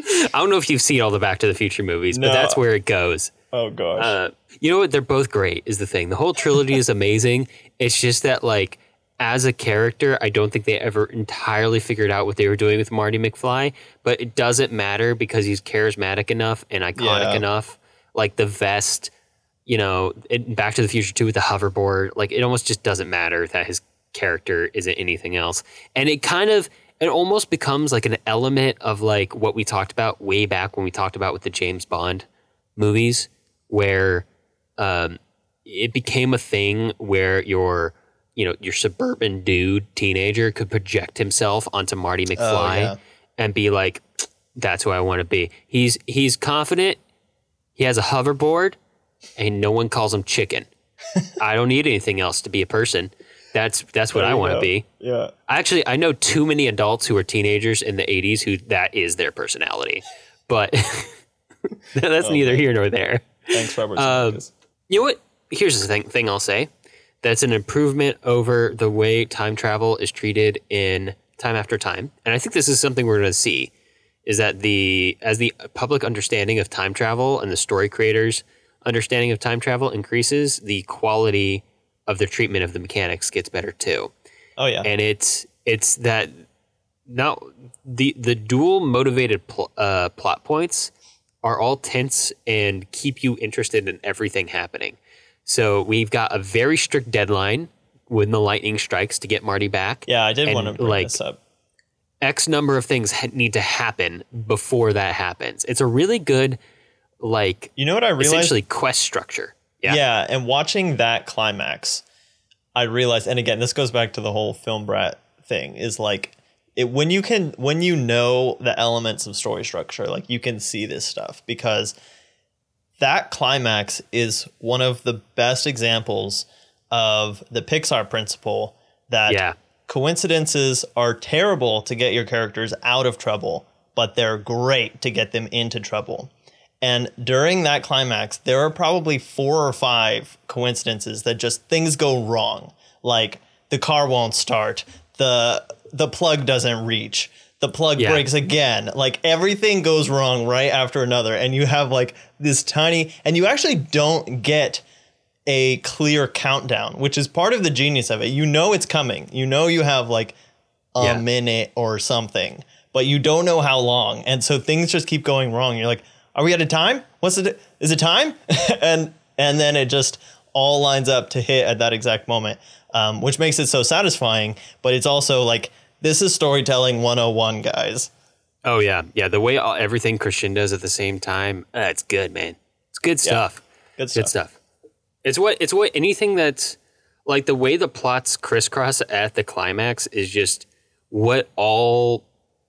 I don't know if you've seen all the Back to the Future movies, no. but that's where it goes. Oh, gosh. Uh, you know what? They're both great is the thing. The whole trilogy is amazing. It's just that, like, as a character, I don't think they ever entirely figured out what they were doing with Marty McFly, but it doesn't matter because he's charismatic enough and iconic yeah. enough. Like, the vest, you know, it, Back to the Future two with the hoverboard. Like, it almost just doesn't matter that his character isn't anything else. And it kind of... It almost becomes like an element of like what we talked about way back when we talked about with the James Bond movies, where um, it became a thing where your, you know, your suburban dude teenager could project himself onto Marty McFly oh, yeah. and be like, "That's who I want to be." He's he's confident. He has a hoverboard, and no one calls him chicken. I don't need anything else to be a person. That's that's what I want to be. Yeah. Actually, I know too many adults who are teenagers in the eighties who that is their personality. But that's oh, neither man. here nor there. Thanks, Robert Zemeckis. Um, you know what? Here's the thing, thing I'll say. that's an improvement over the way time travel is treated in Time After Time. And I think this is something we're going to see, is that the as the public understanding of time travel and the story creators' understanding of time travel increases, the quality of the treatment of the mechanics gets better too. Oh yeah. And it's it's that now the the dual motivated pl- uh, plot points are all tense and keep you interested in everything happening. So we've got a very strict deadline when the lightning strikes to get Marty back. Yeah, I did and, want to bring like, this up. X number of things ha- need to happen before that happens. It's a really good, like, you know what I realized? Essentially quest structure. Yeah. Yeah, and watching that climax, I realized, and again, this goes back to the whole film brat thing, is like, it, when you can, when you know the elements of story structure, like you can see this stuff, because that climax is one of the best examples of the Pixar principle that yeah. coincidences are terrible to get your characters out of trouble, but they're great to get them into trouble. And during that climax, there are probably four or five coincidences that just things go wrong. Like the car won't start, the the plug doesn't reach, the plug yeah. breaks again. Like everything goes wrong right after another. And you have like this tiny, and you actually don't get a clear countdown, which is part of the genius of it. You know it's coming. You know you have like a yeah. minute or something, but you don't know how long. And so things just keep going wrong. You're like, are we out of time? What's it? Is it time? and and then it just all lines up to hit at that exact moment, um, which makes it so satisfying. But it's also like, this is storytelling one oh one, guys. Oh, yeah. Yeah. The way all, everything crescendos at the same time. Uh, it's good, man. It's good stuff. Yeah, good stuff. Good stuff. It's what it's what anything that's like the way the plots crisscross at the climax is just what all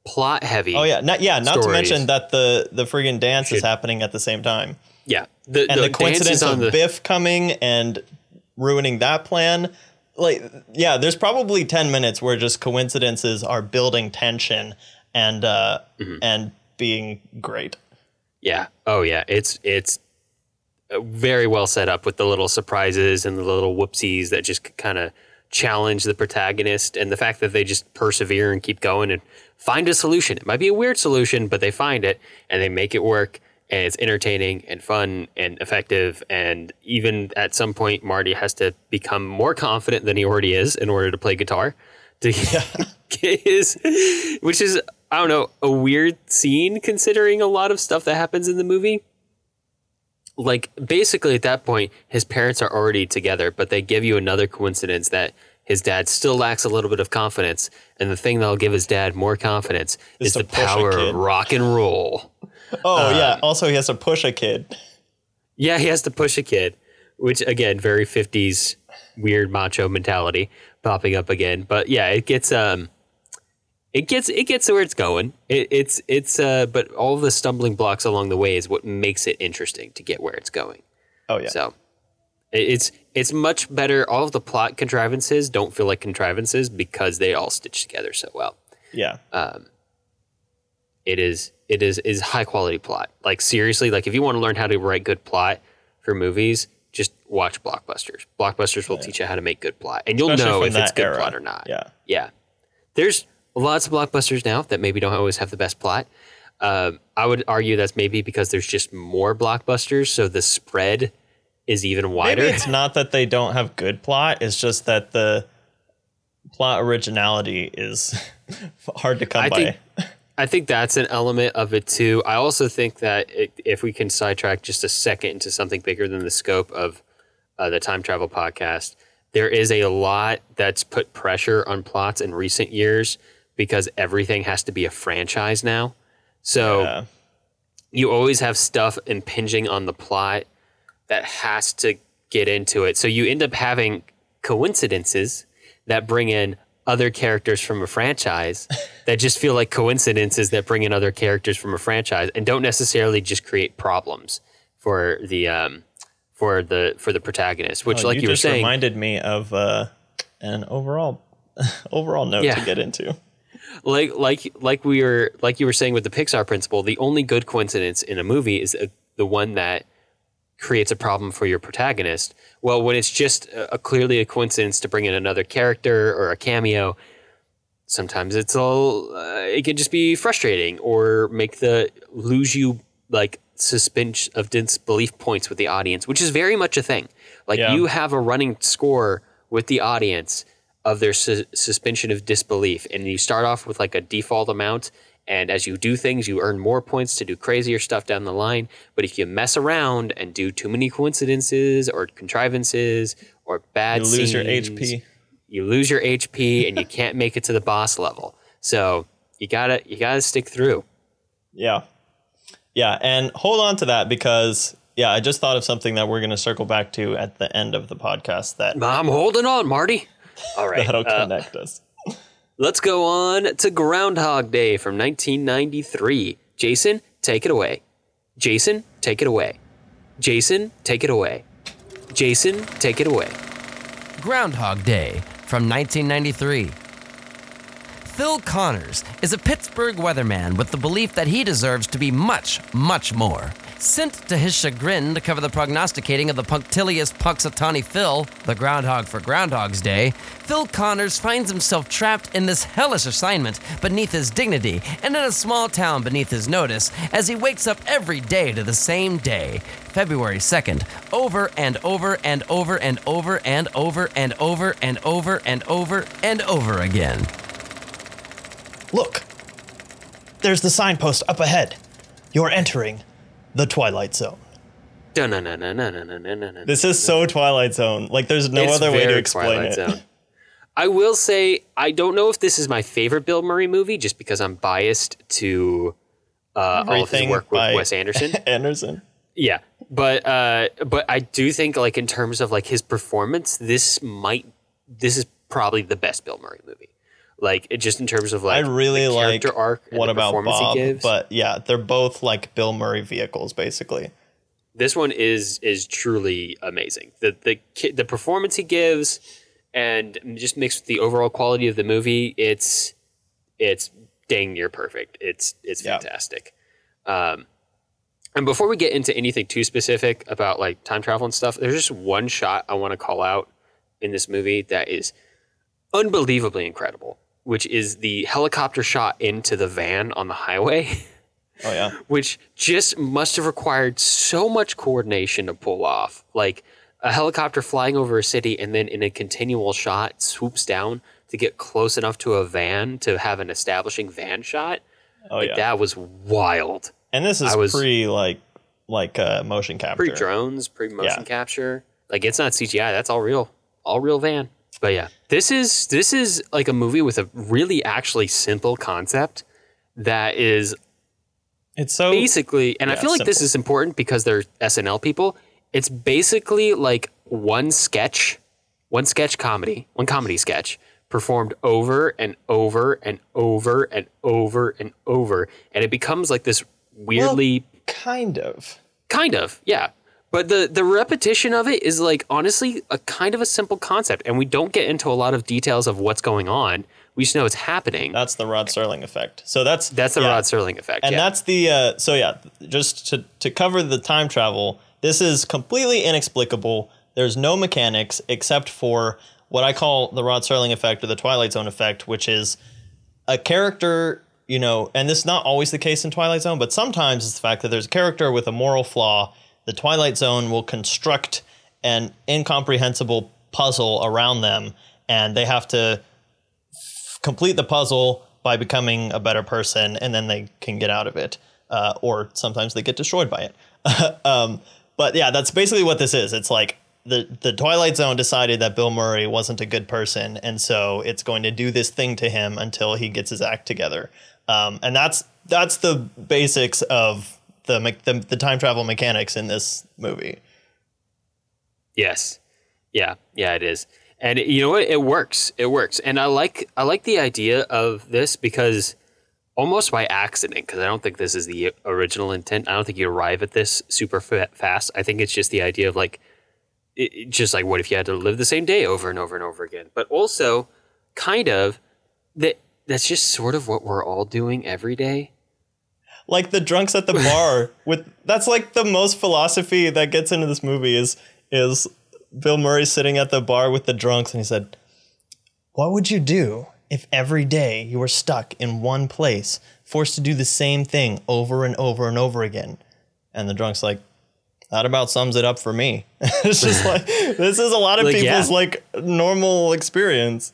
plot heavy. Oh yeah, not, yeah. Not to mention that the the friggin' dance should. Is happening at the same time. Yeah, the, and the, the coincidence of the, Biff coming and ruining that plan. Like, yeah, there's probably ten minutes where just coincidences are building tension and uh, mm-hmm. and being great. Yeah. Oh yeah. It's it's very well set up with the little surprises and the little whoopsies that just kind of challenge the protagonist, and the fact that they just persevere and keep going and find a solution. It might be a weird solution, but they find it and they make it work, and it's entertaining and fun and effective. And even at some point, Marty has to become more confident than he already is in order to play guitar to yeah. get his, which is, I don't know, a weird scene considering a lot of stuff that happens in the movie. Like basically at that point, his parents are already together, but they give you another coincidence that his dad still lacks a little bit of confidence. And the thing that'll give his dad more confidence is the power of rock and roll. Oh, um, yeah. Also, he has to push a kid. Yeah, he has to push a kid, which, again, very fifties weird macho mentality popping up again. But yeah, it gets um, it gets it gets to where it's going. It, it's it's uh, but all the stumbling blocks along the way is what makes it interesting to get where it's going. Oh yeah. So it's it's much better. All of the plot contrivances don't feel like contrivances because they all stitch together so well. Yeah. Um. It is it is is high quality plot. Like seriously, like if you want to learn how to write good plot for movies, just watch blockbusters. Blockbusters will yeah. teach you how to make good plot, and you'll especially know if it's good era. Plot or not. Yeah. Yeah. There's lots of blockbusters now that maybe don't always have the best plot. Um, I would argue that's maybe because there's just more blockbusters, so the spread is even wider. Maybe it's not that they don't have good plot, it's just that the plot originality is hard to come I by. Think, I think that's an element of it too. I also think that it, if we can sidetrack just a second into something bigger than the scope of uh, the Time Travel Podcast, there is a lot that's put pressure on plots in recent years, because everything has to be a franchise now. So yeah. you always have stuff impinging on the plot that has to get into it. So you end up having coincidences that bring in other characters from a franchise that just feel like coincidences that bring in other characters from a franchise and don't necessarily just create problems for the um, for the for the protagonist, which oh, like you, you were saying. You just reminded me of uh, an overall overall note yeah. to get into. Like like like we were like you were saying with the Pixar principle, the only good coincidence in a movie is a, the one that creates a problem for your protagonist. Well, when it's just a, a clearly a coincidence to bring in another character or a cameo, sometimes it's all uh, it can just be frustrating or make the lose you like suspension of disbelief points with the audience, which is very much a thing. Like yeah. you have a running score with the audience of their su- suspension of disbelief, and you start off with like a default amount. And as you do things, you earn more points to do crazier stuff down the line. But if you mess around and do too many coincidences or contrivances or bad scenes, you lose scenes, your H P. You lose your H P, and you can't make it to the boss level. So you gotta you gotta stick through. Yeah, yeah, and hold on to that because yeah, I just thought of something that we're gonna circle back to at the end of the podcast. That I'm holding on, Marty. All right, that'll connect uh, us. Let's go on to Groundhog Day from nineteen ninety-three. Jason, take it away. Jason, take it away. Jason, take it away. Jason, take it away. Groundhog Day from nineteen ninety-three. Phil Connors is a Pittsburgh weatherman with the belief that he deserves to be much, much more. Sent to his chagrin to cover the prognosticating of the punctilious Puxatawny Phil, the groundhog for Groundhog's Day, Phil Connors finds himself trapped in this hellish assignment beneath his dignity and in a small town beneath his notice as he wakes up every day to the same day, February second, over and over and over and over and over and over and over and over and over again. Look, there's the signpost up ahead. You're entering The Twilight Zone. This is so Twilight Zone. Like, there's no it's other way to explain it. Zone. I will say, I don't know if this is my favorite Bill Murray movie, just because I'm biased to uh, all of his work with Wes Anderson. Anderson. Yeah, but uh, but I do think, like, in terms of like his performance, this might this is probably the best Bill Murray movie. Like, it just in terms of like I really the character like arc and what the about performance Bob, he gives. But yeah, they're both like Bill Murray vehicles, basically. This one is is truly amazing. The the the performance he gives, and just mixed with the overall quality of the movie, it's it's dang near perfect. It's it's fantastic. Yeah. Um, and before we get into anything too specific about like time travel and stuff, there's just one shot I want to call out in this movie that is unbelievably incredible, which is the helicopter shot into the van on the highway. Oh, yeah. Which just must have required so much coordination to pull off. Like, a helicopter flying over a city and then in a continual shot swoops down to get close enough to a van to have an establishing van shot. Oh, like, yeah. That was wild. And this is was, pre, like, like uh, motion capture. Pre-drones, pre-motion yeah. capture. Like, it's not C G I. That's all real. All real van. But yeah, this is this is like a movie with a really actually simple concept that is it's so basically and yeah, I feel like simple. This is important because they're S N L people. It's basically like one sketch, one sketch comedy, one comedy sketch performed over and over and over and over and over. And it becomes like this weirdly well, kind of kind of. Yeah. But the, the repetition of it is like, honestly, a kind of a simple concept. And we don't get into a lot of details of what's going on. We just know it's happening. That's the Rod Serling effect. So that's that's the yeah. Rod Serling effect. And yeah. that's the uh, so, yeah, just to, to cover the time travel. This is completely inexplicable. There's no mechanics except for what I call the Rod Serling effect or the Twilight Zone effect, which is a character, you know, and this is not always the case in Twilight Zone, but sometimes it's the fact that there's a character with a moral flaw. The Twilight Zone will construct an incomprehensible puzzle around them, and they have to f- complete the puzzle by becoming a better person, and then they can get out of it. Uh, or sometimes they get destroyed by it. um, but yeah, that's basically what this is. It's like the, the Twilight Zone decided that Bill Murray wasn't a good person, and so it's going to do this thing to him until he gets his act together. Um, and that's that's the basics of The, the the time travel mechanics in this movie. Yes. Yeah. Yeah, it is. And it, you know what? It works. It works. And I like I like the idea of this because almost by accident, because I don't think this is the original intent. I don't think you arrive at this super fast. I think it's just the idea of like, it, just like what if you had to live the same day over and over and over again? But also kind of that that's just sort of what we're all doing every day. like the drunks at the bar with, that's like the most philosophy that gets into this movie is, is Bill Murray sitting at the bar with the drunks. And he said, what would you do if every day you were stuck in one place, forced to do the same thing over and over and over again? And the drunk's like, that about sums it up for me. It's just like, this is a lot of like, people's yeah. like normal experience.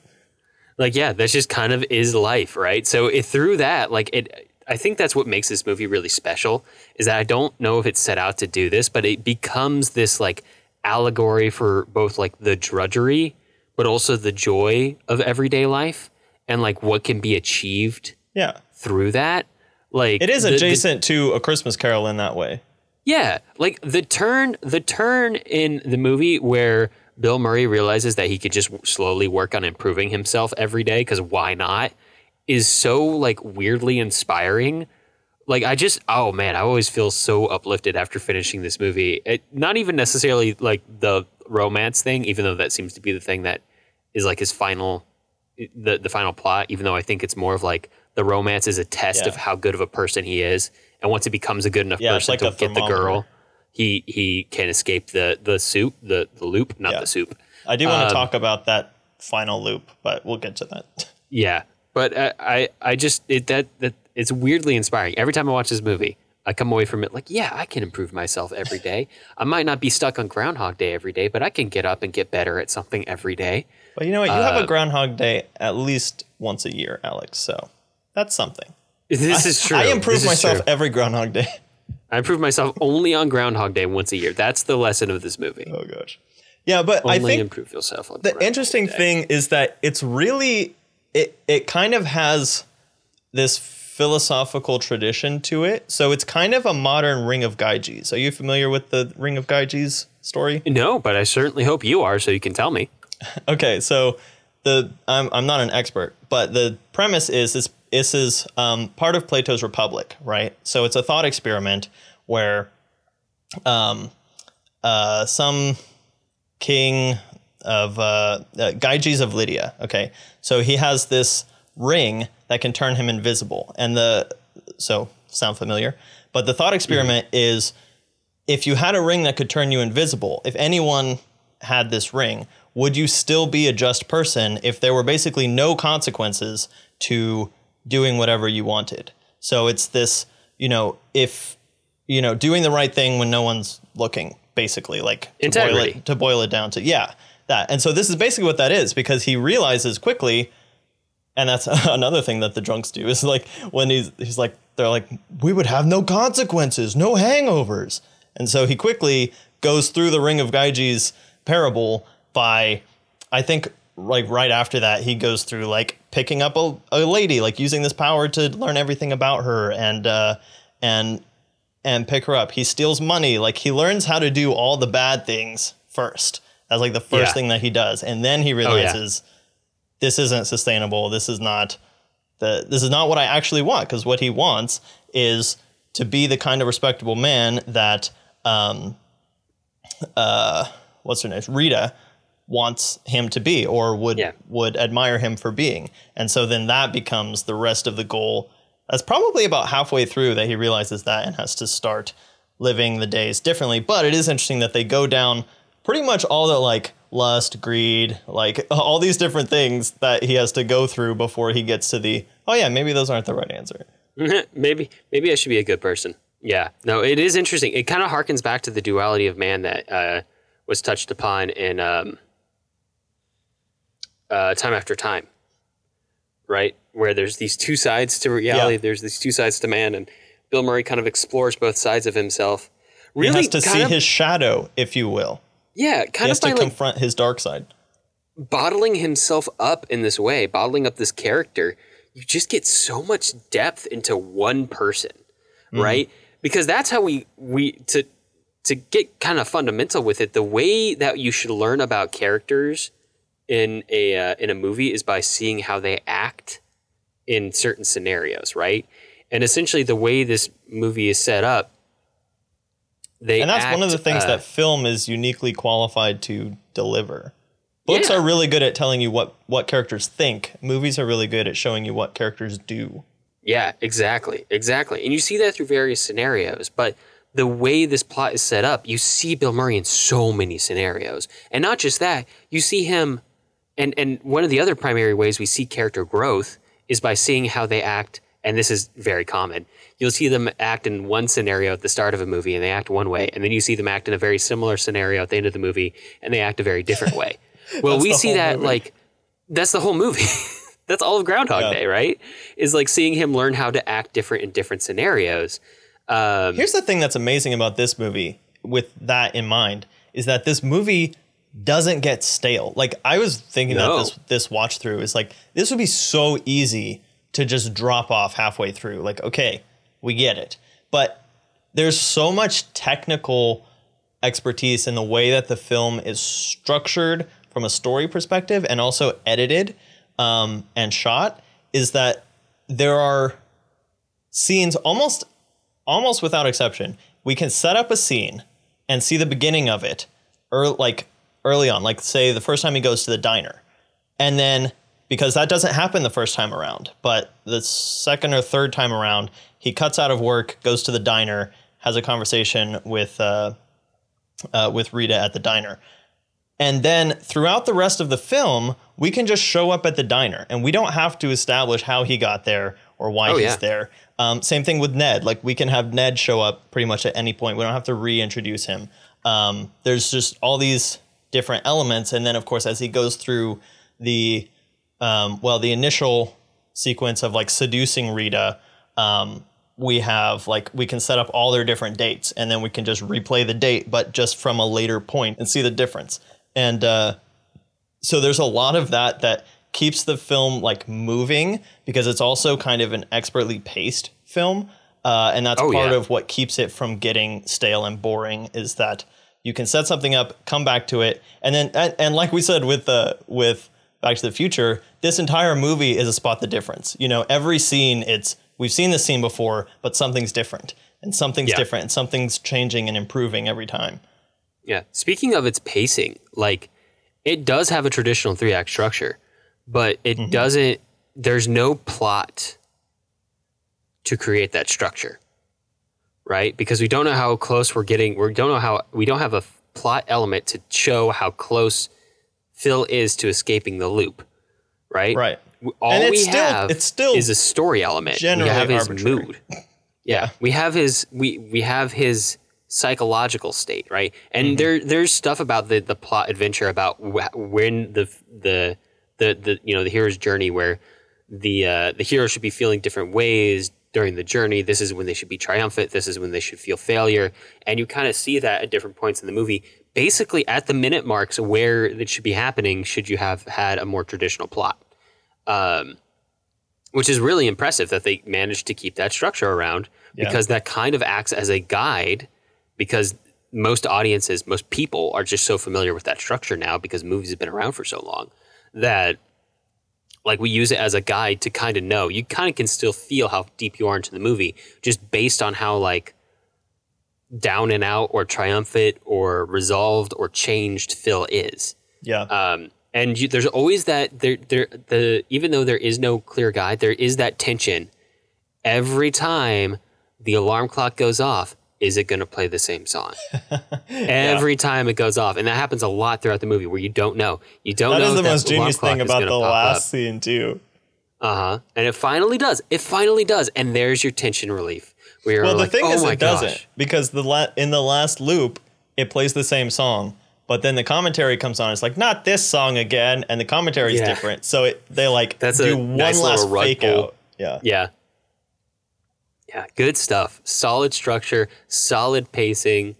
Like, yeah, that's just kind of is life, right? So it, through that, like it, I think that's what makes this movie really special is that I don't know if it's set out to do this, but it becomes this like allegory for both like the drudgery, but also the joy of everyday life and like what can be achieved yeah. through that. Like it is the, adjacent the, to A Christmas Carol in that way. Yeah, like the turn, the turn in the movie where Bill Murray realizes that he could just slowly work on improving himself every day because why not is so like weirdly inspiring. Like I just, oh man, I always feel so uplifted after finishing this movie. It, not even necessarily like the romance thing, even though that seems to be the thing that is like his final, the, the final plot, even though I think it's more of like the romance is a test yeah. of how good of a person he is. And once he becomes a good enough yeah, person like to get the girl, he he can escape the the soup, the, the loop, not yeah. the soup. I do want um, to talk about that final loop, but we'll get to that. Yeah, but I I, I just it, that that it's weirdly inspiring. Every time I watch this movie, I come away from it like, yeah, I can improve myself every day. I might not be stuck on Groundhog Day every day, but I can get up and get better at something every day. Well, you know what? You uh, have a Groundhog Day at least once a year, Alex. So that's something. This I, is true. I improve myself true. every Groundhog Day. I improve myself only on Groundhog Day once a year. That's the lesson of this movie. Oh, gosh. Yeah, but only I think improve yourself on the Groundhog interesting Day. Thing is that it's really, it, it kind of has this philosophical tradition to it. So it's kind of a modern Ring of Gyges. Are you familiar with the Ring of Gyges story? No, but I certainly hope you are, so you can tell me. Okay, so the I'm I'm not an expert, but the premise is this. This is um, part of Plato's Republic, right? So it's a thought experiment where um, uh, some king of uh, uh, Gyges of Lydia, okay? So he has this ring that can turn him invisible. And the, so sound familiar? But the thought experiment mm-hmm. is if you had a ring that could turn you invisible, if anyone had this ring, would you still be a just person if there were basically no consequences to doing whatever you wanted? So it's this, you know, if, you know, doing the right thing when no one's looking, basically, like integrity. To boil it, to boil it down to, yeah, that. And so this is basically what that is, because he realizes quickly, and that's another thing that the drunks do, is like when he's he's like, they're like, we would have no consequences, no hangovers. And so he quickly goes through the Ring of Gyges parable by, I think, like right after that, he goes through like picking up a, a lady, like using this power to learn everything about her and uh, and and pick her up. He steals money. Like he learns how to do all the bad things first. That's like the first yeah. thing that he does. And then he realizes oh, yeah. this isn't sustainable. This is not the this is not what I actually want, because what he wants is to be the kind of respectable man that um, uh, what's her name? Rita wants him to be, or would yeah. would admire him for being. And so then that becomes the rest of the goal. That's probably about halfway through that he realizes that and has to start living the days differently. But it is interesting that they go down pretty much all the like lust, greed, like all these different things that he has to go through before he gets to the, oh yeah, maybe those aren't the right answer. maybe maybe I should be a good person. Yeah, no, it is interesting. It kind of harkens back to the duality of man that uh, was touched upon in um, Uh, Time After Time, right? Where there's these two sides to reality. Yeah. There's these two sides to man, and Bill Murray kind of explores both sides of himself. Really, he has to see of, his shadow, if you will. Yeah, kind he has of by to confront like, his dark side. Bottling himself up in this way, bottling up this character, you just get so much depth into one person, mm-hmm. right? Because that's how we we to to get kind of fundamental with it. The way that you should learn about characters in a uh, in a movie is by seeing how they act in certain scenarios, right? And essentially the way this movie is set up, they and that's act, one of the things uh, that film is uniquely qualified to deliver. Books yeah. are really good at telling you what what characters think. Movies are really good at showing you what characters do. Yeah, exactly. Exactly. And you see that through various scenarios, but the way this plot is set up, you see Bill Murray in so many scenarios. And not just that, you see him, and, and one of the other primary ways we see character growth is by seeing how they act, and this is very common. You'll see them act in one scenario at the start of a movie, and they act one way, and then you see them act in a very similar scenario at the end of the movie, and they act a very different way. Well, we see that, movie. like, that's the whole movie. That's all of Groundhog yeah. Day, right? Is like seeing him learn how to act different in different scenarios. Um, Here's the thing that's amazing about this movie, with that in mind, is that this movie doesn't get stale. Like, I was thinking no. that this this watch through is like, this would be so easy to just drop off halfway through. Like, okay, we get it. But there's so much technical expertise in the way that the film is structured from a story perspective and also edited um, and shot, is that there are scenes almost... almost without exception, we can set up a scene and see the beginning of it or like early on, like say the first time he goes to the diner. And then because that doesn't happen the first time around, but the second or third time around, he cuts out of work, goes to the diner, has a conversation with uh, uh, with Rita at the diner. And then throughout the rest of the film, we can just show up at the diner and we don't have to establish how he got there or why oh, he's yeah. there. Um, same thing with Ned. Like, we can have Ned show up pretty much at any point. We don't have to reintroduce him. Um, there's just all these different elements. And then, of course, as he goes through the, um, well, the initial sequence of like seducing Rita, um, we have like, we can set up all their different dates and then we can just replay the date, but just from a later point and see the difference. And uh, so there's a lot of that that keeps the film like moving, because it's also kind of an expertly paced film. Uh, and that's oh, part yeah. of what keeps it from getting stale and boring, is that you can set something up, come back to it. And then, and, and like we said, with the, with Back to the Future, this entire movie is a spot the difference. You know, every scene, it's, we've seen this scene before, but something's different and something's yeah. different and something's changing and improving every time. Yeah. Speaking of its pacing, like, it does have a traditional three act structure. But it mm-hmm. doesn't, there's no plot to create that structure, right? Because we don't know how close we're getting. We don't know how, we don't have a plot element to show how close Phil is to escaping the loop, right? Right. All and it's we still, have it's still is a story element. Generally we have his arbitrary. mood. Yeah. yeah. We have his, we, we have his psychological state, right? And mm-hmm. there there's stuff about the, the plot adventure about wh- when the, the, The, the you know the hero's journey, where the uh, the hero should be feeling different ways during the journey. This is when they should be triumphant. This is when they should feel failure. And you kind of see that at different points in the movie. Basically, at the minute marks where it should be happening, should you have had a more traditional plot, um, which is really impressive that they managed to keep that structure around yeah. because that kind of acts as a guide, because most audiences, most people are just so familiar with that structure now because movies have been around for so long. That like we use it as a guide to kind of know, you kind of can still feel how deep you are into the movie just based on how like down and out or triumphant or resolved or changed Phil is. Yeah. Um, and you, there's always that there, there, the, even though there is no clear guide, there is that tension every time the alarm clock goes off. Is it going to play the same song every yeah. time it goes off? And that happens a lot throughout the movie where you don't know. You don't that know. That is the most genius thing about the last up. scene too. Uh-huh. And it finally does. It finally does. And there's your tension relief. We well, the like, thing oh is it gosh. doesn't, because the la- in the last loop, it plays the same song, but then the commentary comes on. It's like, not this song again. And the commentary is yeah. different. So it, they like That's do one nice last fake pull. out. Yeah. Yeah. Yeah, good stuff. Solid structure, solid pacing.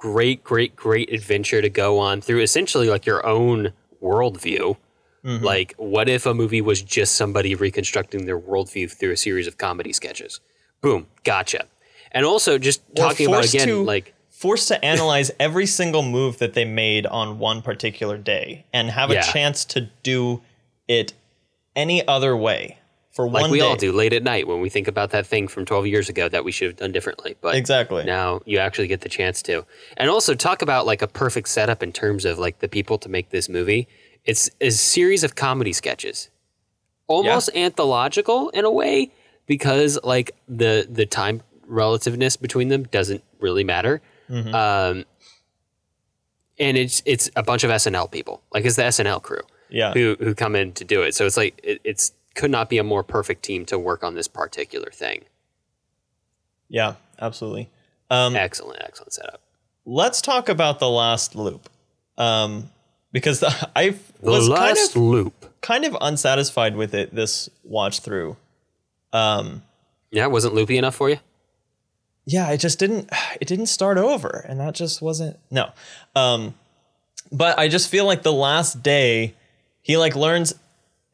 Great, great, great adventure to go on through essentially like your own worldview. Mm-hmm. Like, what if a movie was just somebody reconstructing their worldview through a series of comedy sketches? Boom, gotcha. And also just We're talking about, again, to, like... forced to analyze every single move that they made on one particular day and have yeah. a chance to do it any other way. For one like we day. all do late at night when we think about that thing from twelve years ago that we should have done differently. But exactly. now you actually get the chance to. And also talk about like a perfect setup in terms of like the people to make this movie. It's a series of comedy sketches. almost yeah. anthological in a way, because like the the time relativeness between them doesn't really matter. Mm-hmm. Um, and it's it's a bunch of S N L people, like it's the S N L crew, yeah, who who come in to do it. So it's like it, it's could not be a more perfect team to work on this particular thing. Yeah, absolutely. Um, excellent, excellent setup. Let's talk about the last loop, um, because the, I was the last kind of loop kind of unsatisfied with it this watch through. Um, yeah, it wasn't loopy enough for you. Yeah, it just didn't. It didn't start over, and that just wasn't no. Um, but I just feel like the last day, he like learns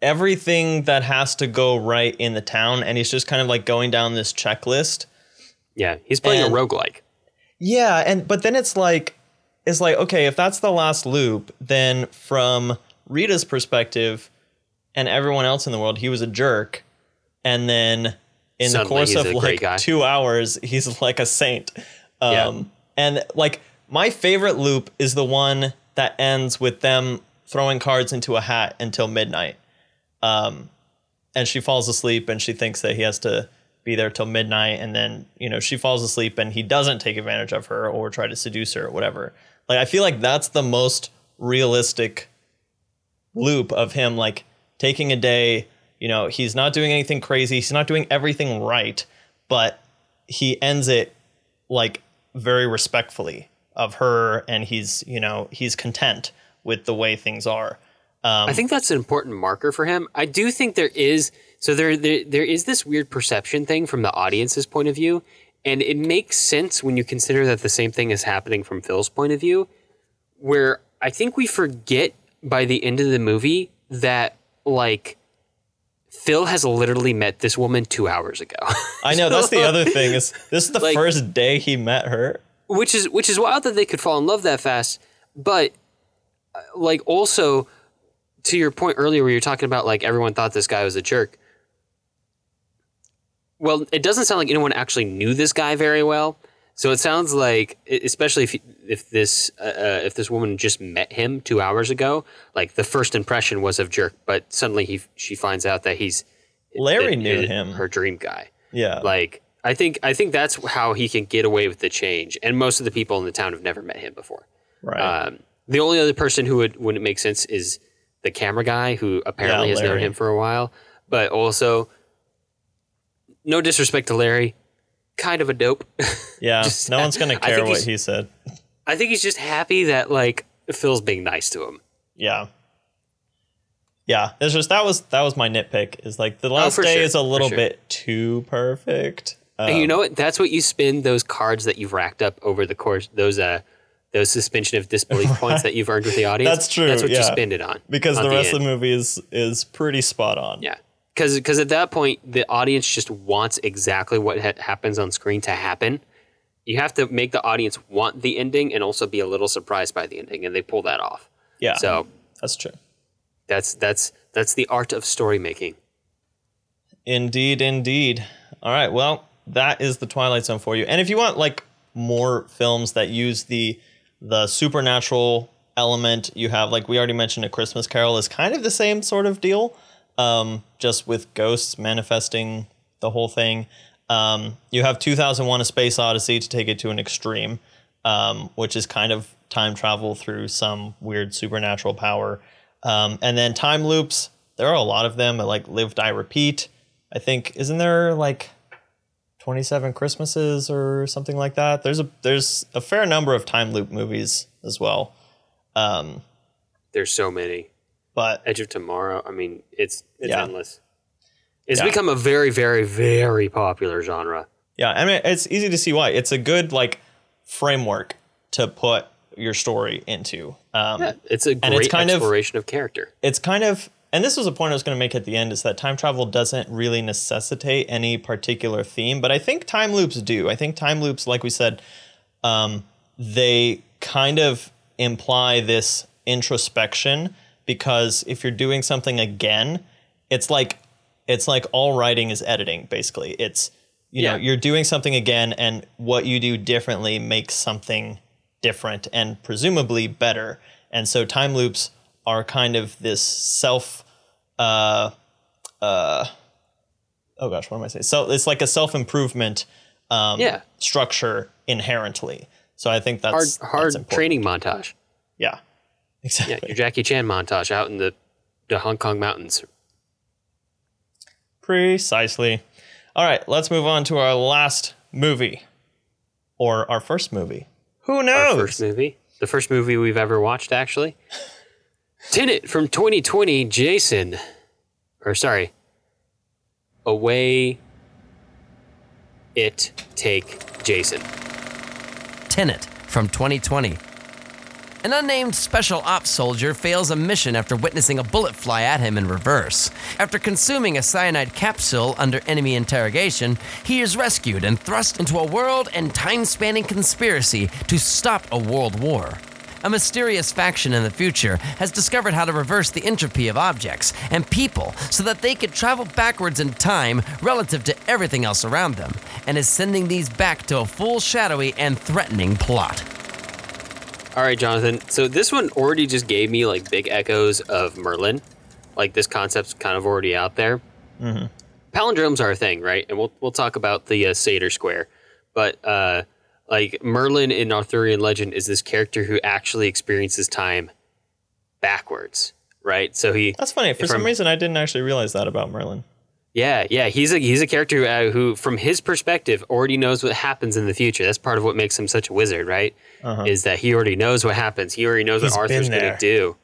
everything that has to go right in the town, and he's just kind of like going down this checklist. Yeah, he's playing and, a roguelike. Yeah, and but then it's like it's like okay, if that's the last loop, then from Rita's perspective and everyone else in the world, he was a jerk, and then. In Suddenly, the course of like two hours, he's like a saint. Um, yeah. And like my favorite loop is the one that ends with them throwing cards into a hat until midnight. Um, and she falls asleep and she thinks that he has to be there till midnight. And then, you know, she falls asleep and he doesn't take advantage of her or try to seduce her or whatever. Like, I feel like that's the most realistic loop of him, like taking a day. You know, he's not doing anything crazy. He's not doing everything right, but he ends it like very respectfully of her. And he's, you know, he's content with the way things are. Um, I think that's an important marker for him. I do think there is. So there, there there is this weird perception thing from the audience's point of view. And it makes sense when you consider that the same thing is happening from Phil's point of view, where I think we forget by the end of the movie that like, Phil has literally met this woman two hours ago. I know, that's the other thing. Is this is the like, first day he met her, which is which is wild that they could fall in love that fast. But like, also to your point earlier, where you're talking about like everyone thought this guy was a jerk. Well, it doesn't sound like anyone actually knew this guy very well. So it sounds like, especially if if this uh, if this woman just met him two hours ago, like the first impression was of jerk, but suddenly he she finds out that he's Larry that, knew it, him, her dream guy. Yeah, like I think I think that's how he can get away with the change. And most of the people in the town have never met him before. Right. Um, the only other person who would wouldn't make sense is the camera guy, who apparently yeah, has known him for a while, but also no disrespect to Larry. Kind of a dope. Yeah, just, no one's gonna care what he said. I think he's just happy that like Phil's being nice to him. Yeah, yeah. It's just that was that was my nitpick. Is like the last oh, day sure. is a little sure. bit too perfect. Um, and you know what? That's what you spend those cards that you've racked up over the course. Those uh, those suspension of disbelief points that you've earned with the audience. That's true. That's what yeah. you spend it on. Because on the rest the of the movie is is pretty spot on. Yeah. Because at that point, the audience just wants exactly what ha- happens on screen to happen. You have to make the audience want the ending and also be a little surprised by the ending, and they pull that off. Yeah, so that's true. That's that's that's the art of story making. Indeed, indeed. All right, well, that is the Twilight Zone for you. And if you want like more films that use the the supernatural element, you have like we already mentioned, A Christmas Carol is kind of the same sort of deal. Um, just with ghosts manifesting the whole thing. Um, you have two thousand one A Space Odyssey to take it to an extreme, um, which is kind of time travel through some weird supernatural power. Um, and then time loops. There are a lot of them. Like Live, Die, Repeat. I think, isn't there like twenty-seven Christmases or something like that? There's a, there's a fair number of time loop movies as well. Um, there's so many. But Edge of Tomorrow, I mean, it's it's yeah. endless. It's yeah. become a very, very, very popular genre. Yeah, I mean, it's easy to see why. It's a good like framework to put your story into. Um, yeah, it's a great it's kind exploration of, of character. It's kind of, and this was a point I was going to make at the end, is that time travel doesn't really necessitate any particular theme, but I think time loops do. I think time loops, like we said, um, they kind of imply this introspection. Because if you're doing something again, it's like it's like all writing is editing, basically. It's, you yeah. know, you're doing something again, and what you do differently makes something different and presumably better. And so time loops are kind of this self uh, uh, oh gosh, what am I saying? So it's like a self-improvement um, yeah. structure inherently. So I think that's hard, hard that's training montage. Yeah, exactly. Yeah, your Jackie Chan montage out in the, the Hong Kong mountains. Precisely. All right, let's move on to our last movie, or our first movie. Who knows? Our first movie. The first movie we've ever watched, actually. Tenet from twenty twenty, Jason. Or sorry. Away It Take Jason. Tenet from twenty twenty. An unnamed special ops soldier fails a mission after witnessing a bullet fly at him in reverse. After consuming a cyanide capsule under enemy interrogation, he is rescued and thrust into a world and time-spanning conspiracy to stop a world war. A mysterious faction in the future has discovered how to reverse the entropy of objects and people so that they could travel backwards in time relative to everything else around them, and is sending these back to a full shadowy and threatening plot. All right, Jonathan. So this one already just gave me like big echoes of Merlin. Like this concept's kind of already out there. Mm-hmm. Palindromes are a thing, right? And we'll we'll talk about the uh, Sator Square. But uh, like Merlin in Arthurian legend is this character who actually experiences time backwards, right? So he that's funny. For from, some reason, I didn't actually realize that about Merlin. Yeah, yeah. He's a he's a character who, uh, who, from his perspective, already knows what happens in the future. That's part of what makes him such a wizard, right? Uh-huh. Is that he already knows what happens. He already knows he's what Arthur's going to do.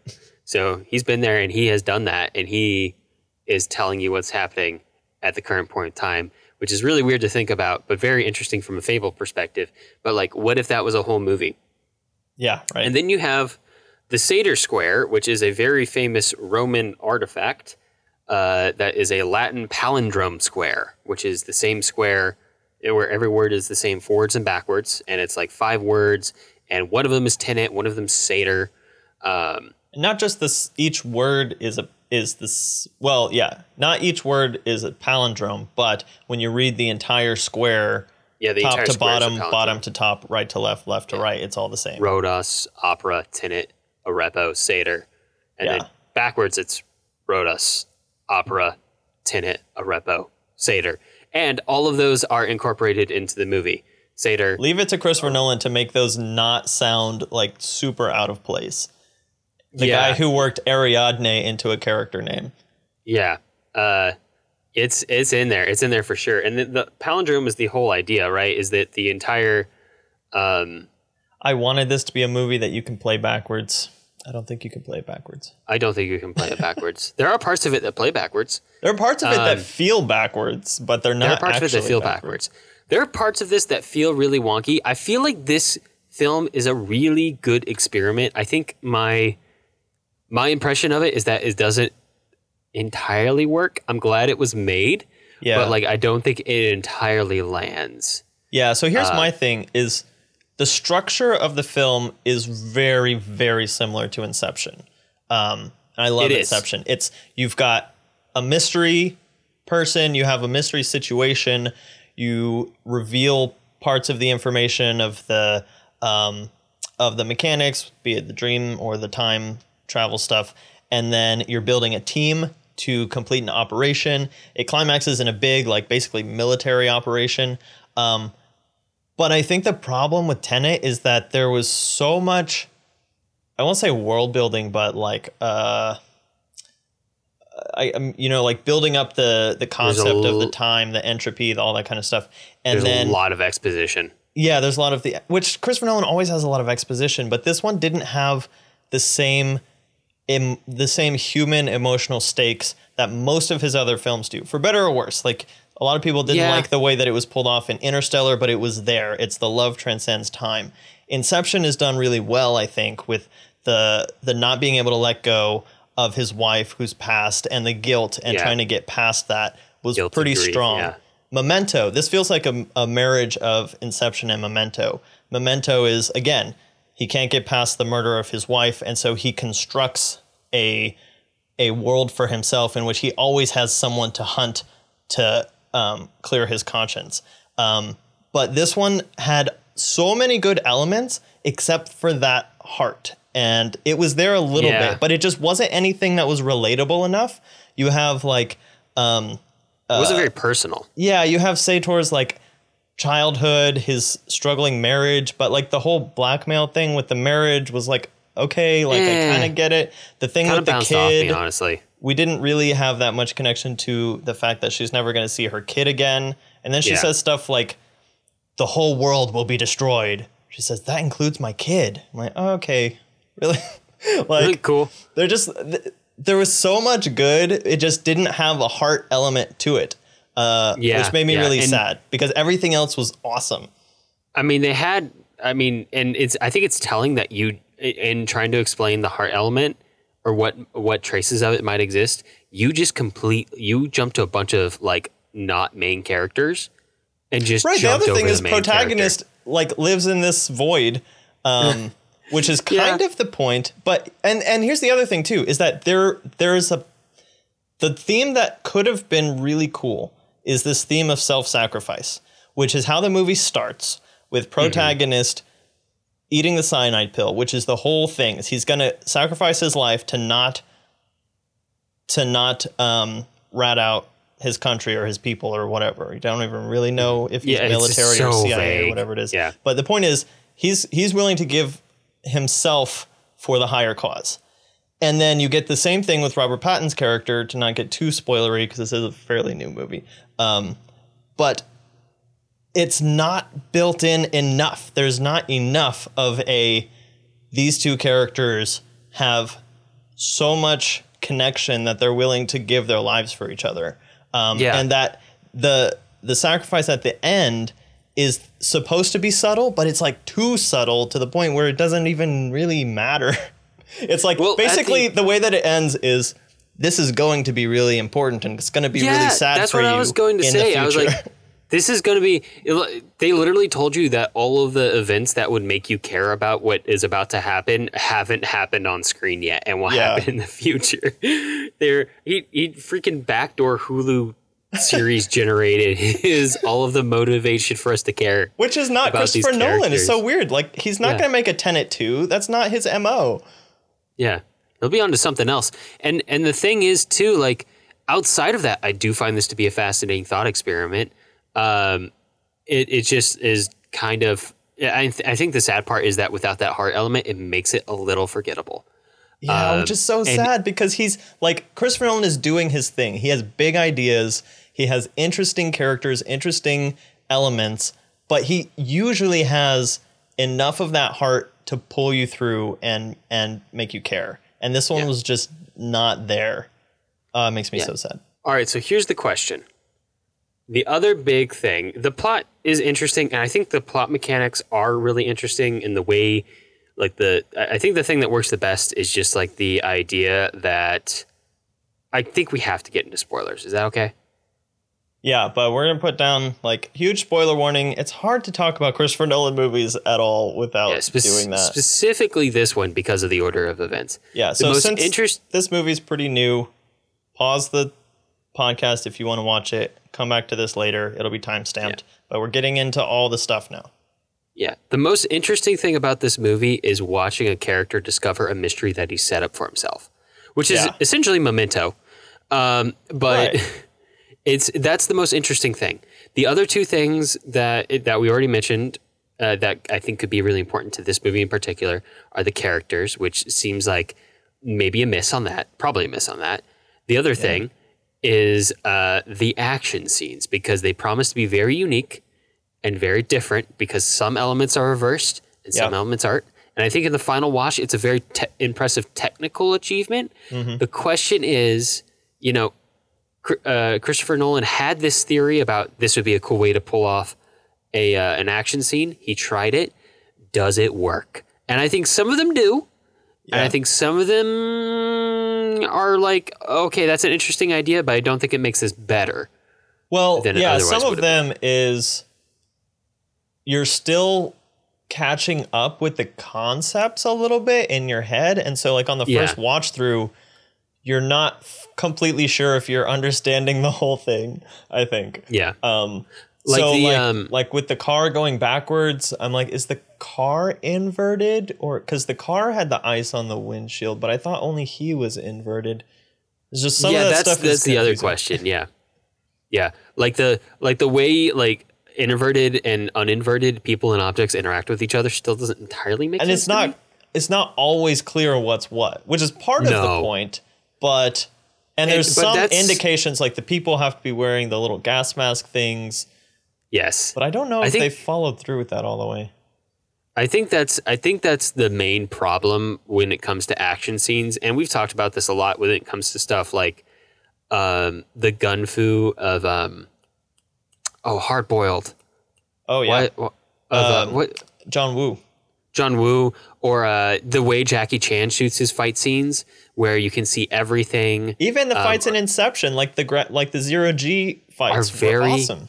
So he's been there, and he has done that, and he is telling you what's happening at the current point in time, which is really weird to think about, but very interesting from a fable perspective. But, like, what if that was a whole movie? Yeah, right. And then you have the Sator Square, which is a very famous Roman artifact. Uh, that is a Latin palindrome square, which is the same square where every word is the same forwards and backwards, and it's like five words, and one of them is tenet, one of them is satyr. Um, not just this; each word is a is this. Well, yeah, not each word is a palindrome, but when you read the entire square, yeah, the top entire to bottom, bottom to top, right to left, left to yeah. right, it's all the same. Rhodos, opera, tenet, arepo, satyr, and yeah. then backwards it's rhodos. Opera, tenet, arepo, satyr. And all of those are incorporated into the movie. Satyr. Leave it to Christopher Nolan to make those not sound like super out of place. The yeah. guy who worked Ariadne into a character name. Yeah. Uh, it's it's in there. It's in there for sure. And the, the palindrome is the whole idea, right? Is that the entire... Um, I wanted this to be a movie that you can play backwards. I don't think you can play it backwards. I don't think you can play it backwards. There are parts of it that play backwards. There are parts of it um, that feel backwards, but they're not actually There are parts of it that feel backwards. backwards. There are parts of this that feel really wonky. I feel like this film is a really good experiment. I think my my impression of it is that it doesn't entirely work. I'm glad it was made, yeah. but like I don't think it entirely lands. Yeah, so here's uh, my thing is... The structure of the film is very, very similar to Inception. Um, and I love it Inception. Is. It's you've got a mystery person, you have a mystery situation, you reveal parts of the information of the um, of the mechanics, be it the dream or the time travel stuff, and then you're building a team to complete an operation. It climaxes in a big, like basically military operation. Um, But I think the problem with Tenet is that there was so much, I won't say world building, but like, uh, I you know, like building up the, the concept l- of the time, the entropy, the, all that kind of stuff. And there's then a lot of exposition. Yeah, there's a lot of the, which Christopher Nolan always has a lot of exposition, but this one didn't have the same, im, the same human emotional stakes that most of his other films do, for better or worse. Like, a lot of people didn't yeah. like the way that it was pulled off in Interstellar, but it was there. It's the love transcends time. Inception is done really well, I think, with the the not being able to let go of his wife who's passed and the guilt and yeah. trying to get past that was guilt pretty grief, strong. Yeah. Memento. This feels like a, a marriage of Inception and Memento. Memento is, again, he can't get past the murder of his wife, and so he constructs a a world for himself in which he always has someone to hunt to... Um, clear his conscience. Um, but this one had so many good elements except for that heart. And it was there a little yeah. bit, but it just wasn't anything that was relatable enough. You have like Um, uh, it wasn't very personal. Yeah, you have Sator's like childhood, his struggling marriage, but like the whole blackmail thing with the marriage was like, okay, like eh, I kind of get it. The thing with the kid, off me, honestly, we didn't really have that much connection to the fact that she's never going to see her kid again. And then she yeah. says stuff like, the whole world will be destroyed. She says, that includes my kid. I'm like, oh, okay, really? Like, really cool. They're just, th- there was so much good. It just didn't have a heart element to it, uh, yeah, which made me yeah. really and sad because everything else was awesome. I mean, they had, I mean, and it's, I think it's telling that you, in trying to explain the heart element or what, what traces of it might exist, you just complete, you jump to a bunch of like not main characters and just right. jumped the other thing is protagonist character. Like lives in this void, um, which is kind yeah. of the point. But and and here's the other thing too is that there there is a the theme that could have been really cool is this theme of self-sacrifice, which is how the movie starts with protagonist mm-hmm. eating the cyanide pill, which is the whole thing. Is he's going to sacrifice his life to not to not um, rat out his country or his people or whatever. You don't even really know if he's yeah, military so or C I A vague. Or whatever it is. Yeah. But the point is he's, he's willing to give himself for the higher cause. And then you get the same thing with Robert Pattinson's character, to not get too spoilery, cause this is a fairly new movie. Um, but it's not built in enough. There's not enough of a, these two characters have so much connection that they're willing to give their lives for each other. Um, yeah. And that the the sacrifice at the end is supposed to be subtle, but it's like too subtle to the point where it doesn't even really matter. It's like well, basically the, the way that it ends is this is going to be really important and it's going to be yeah, really sad that's for what you I was going to in say. I was like, this is going to be – they literally told you that all of the events that would make you care about what is about to happen haven't happened on screen yet and will yeah. happen in the future. They're, he, he freaking backdoor Hulu series generated his all of the motivation for us to care. Which is not Christopher Nolan. It's so weird. Like he's not yeah. going to make a Tenet two. That's not his M O. Yeah. He'll be on to something else. And, and the thing is, too, like outside of that, I do find this to be a fascinating thought experiment. Um, it, it just is kind of, I th- I think the sad part is that without that heart element, it makes it a little forgettable. Yeah, um, which is so sad because he's like, Christopher Nolan is doing his thing. He has big ideas. He has interesting characters, interesting elements, but he usually has enough of that heart to pull you through and, and make you care. And this one yeah. was just not there. Uh, makes me yeah. so sad. All right. So here's the question. The other big thing, the plot is interesting, and I think the plot mechanics are really interesting and the way, like the, I think the thing that works the best is just like the idea that I think we have to get into spoilers. Is that okay? Yeah, but we're going to put down like huge spoiler warning. It's hard to talk about Christopher Nolan movies at all without yeah, spe- doing that. Specifically this one because of the order of events. Yeah, the so most since interest- this movie's pretty new, pause the podcast if you want to watch it. Come back to this later. It'll be time stamped, yeah. but we're getting into all the stuff now. Yeah. The most interesting thing about this movie is watching a character discover a mystery that he set up for himself, which is yeah. essentially Memento. Um, but right. it's, that's the most interesting thing. The other two things that, it, that we already mentioned uh, that I think could be really important to this movie in particular are the characters, which seems like maybe a miss on that, probably a miss on that. The other yeah. thing is uh, the action scenes, because they promise to be very unique and very different because some elements are reversed and some yep. elements aren't. And I think in the final watch, it's a very te- impressive technical achievement. Mm-hmm. The question is, you know, uh, Christopher Nolan had this theory about this would be a cool way to pull off a uh, an action scene. He tried it. Does it work? And I think some of them do. Yeah. And I think some of them are like, okay, that's an interesting idea, but I don't think it makes this better. Well, than yeah, it some of them been. Is you're still catching up with the concepts a little bit in your head. And so like on the first yeah. watch through, you're not f- completely sure if you're understanding the whole thing, I think. Yeah. Um, like so the, like, um, like with the car going backwards, I'm like, is the car inverted? Or because the car had the ice on the windshield, but I thought only he was inverted. It's just some yeah, of that that's, stuff. That's is the confusing. Other question. Yeah, yeah, like the like the way like inverted and uninverted people and objects interact with each other still doesn't entirely make and sense. And it's not it's not always clear what's what, which is part no. of the point. But and there's and, some indications like the people have to be wearing the little gas mask things. Yes, but I don't know I if think, they followed through with that all the way. I think that's I think that's the main problem when it comes to action scenes, and we've talked about this a lot when it comes to stuff like um, the gun fu of um, oh hard boiled. Oh yeah, what, of, um, uh, what John Woo, John Woo, or uh, the way Jackie Chan shoots his fight scenes, where you can see everything. Even the um, fights in Inception, like the like the zero G fights, are very were awesome.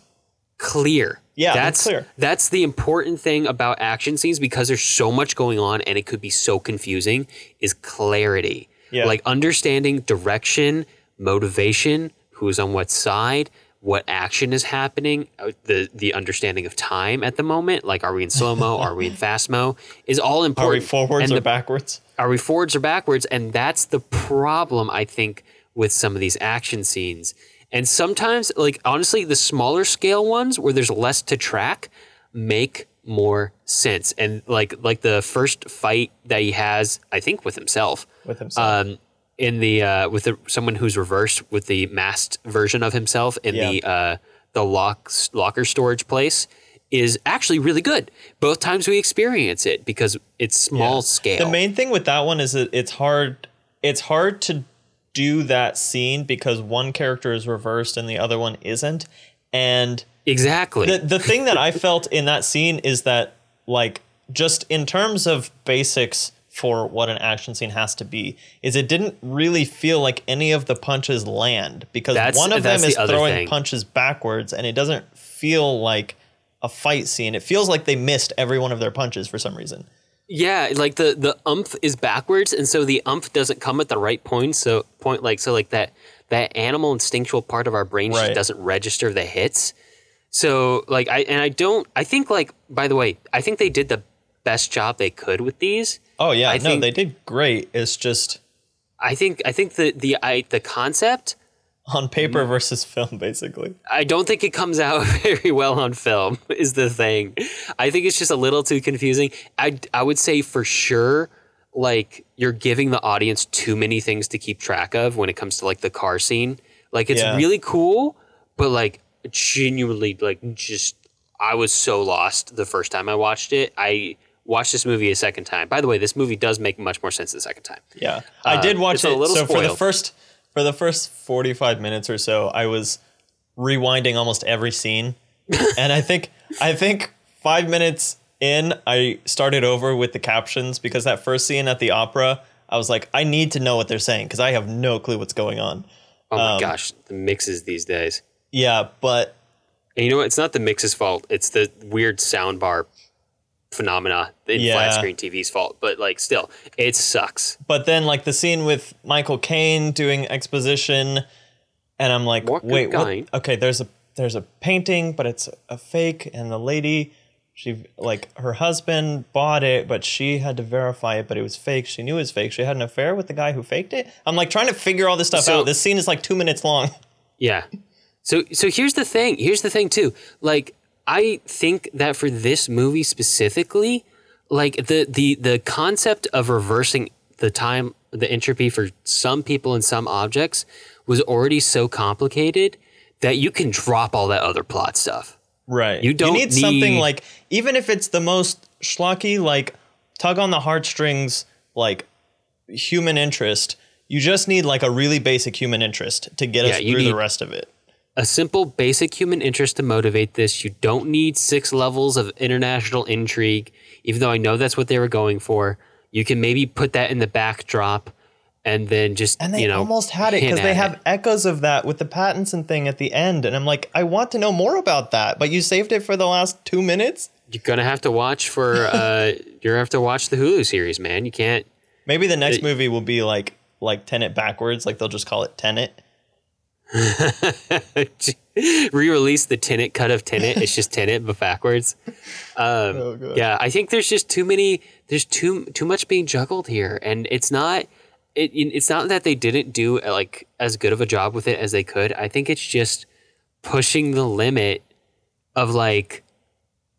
Clear. Yeah, that's clear. That's the important thing about action scenes, because there's so much going on and it could be so confusing, is clarity. Yeah. Like understanding direction, motivation, who's on what side, what action is happening, the the understanding of time at the moment. Like, are we in slow-mo? Are we in fast-mo? Is all important. Are we forwards and or the, backwards? Are we forwards or backwards? And that's the problem, I think, with some of these action scenes. And sometimes, like, honestly, the smaller scale ones where there's less to track make more sense. And like like the first fight that he has, I think, with himself. With himself. Um, in the uh, with the, someone who's reversed with the masked version of himself in yeah. the uh, the lock, locker storage place is actually really good. Both times we experience it because it's small yeah. scale. The main thing with that one is that it's hard. It's hard to do that scene because one character is reversed and the other one isn't. And exactly the, the thing that I felt in that scene is that, like, just in terms of basics for what an action scene has to be, is it didn't really feel like any of the punches land, because that's, one of them is the throwing thing. punches backwards, and it doesn't feel like a fight scene. It feels like they missed every one of their punches for some reason. Yeah, like the, the umph is backwards, and so the umph doesn't come at the right point. So point like so like that that animal instinctual part of our brain right. just doesn't register the hits. So like I and I don't I think like by the way, I think they did the best job they could with these. Oh yeah, I no, think, they did great. It's just I think I think the the I, the concept on paper versus film, basically. I don't think it comes out very well on film is the thing. I think it's just a little too confusing. I, I would say for sure, like, you're giving the audience too many things to keep track of when it comes to, like, the car scene. Like, it's yeah. really cool, but, like, genuinely, like, just I was so lost the first time I watched it. I watched this movie a second time. By the way, this movie does make much more sense the second time. Yeah, I did watch um, it. A little so spoiled. for the first... For the first forty-five minutes or so, I was rewinding almost every scene. And I think I think five minutes in, I started over with the captions, because that first scene at the opera, I was like, I need to know what they're saying because I have no clue what's going on. Oh, my um, gosh. The mixes these days. Yeah, but. And you know what? It's not the mix's fault. It's the weird soundbar phenomena in yeah. flat screen T V's fault, but like still it sucks. But then like the scene with Michael Caine doing exposition, and I'm like, what wait what? okay there's a there's a painting, but it's a fake, and the lady, she like her husband bought it, but she had to verify it, but it was fake. She knew it was fake. She had an affair with the guy who faked it. I'm like trying to figure all this stuff so, out. This scene is like two minutes long. Yeah. So so here's the thing. Here's the thing too. Like I think that for this movie specifically, like the, the, the concept of reversing the time, the entropy for some people and some objects was already so complicated that you can drop all that other plot stuff. Right. You don't you need, need something like, even if it's the most schlocky, like tug on the heartstrings, like human interest, you just need like a really basic human interest to get us yeah, through need, the rest of it. A simple, basic human interest to motivate this. You don't need six levels of international intrigue, even though I know that's what they were going for. You can maybe put that in the backdrop and then just, and they you know, almost had it because they have it. echoes of that with the Pattinson thing at the end. And I'm like, I want to know more about that, but you saved it for the last two minutes. You're going to have to watch for, uh, you're going to have to watch the Hulu series, man. You can't. Maybe the next it, movie will be like, like Tenet backwards. Like they'll just call it Tenet. Re-release the Tenet cut of Tenet. It's just Tenet but backwards. Um, oh, yeah, I think there's just too many. There's too too much being juggled here, and it's not. it, it's not that they didn't do like as good of a job with it as they could. I think it's just pushing the limit of like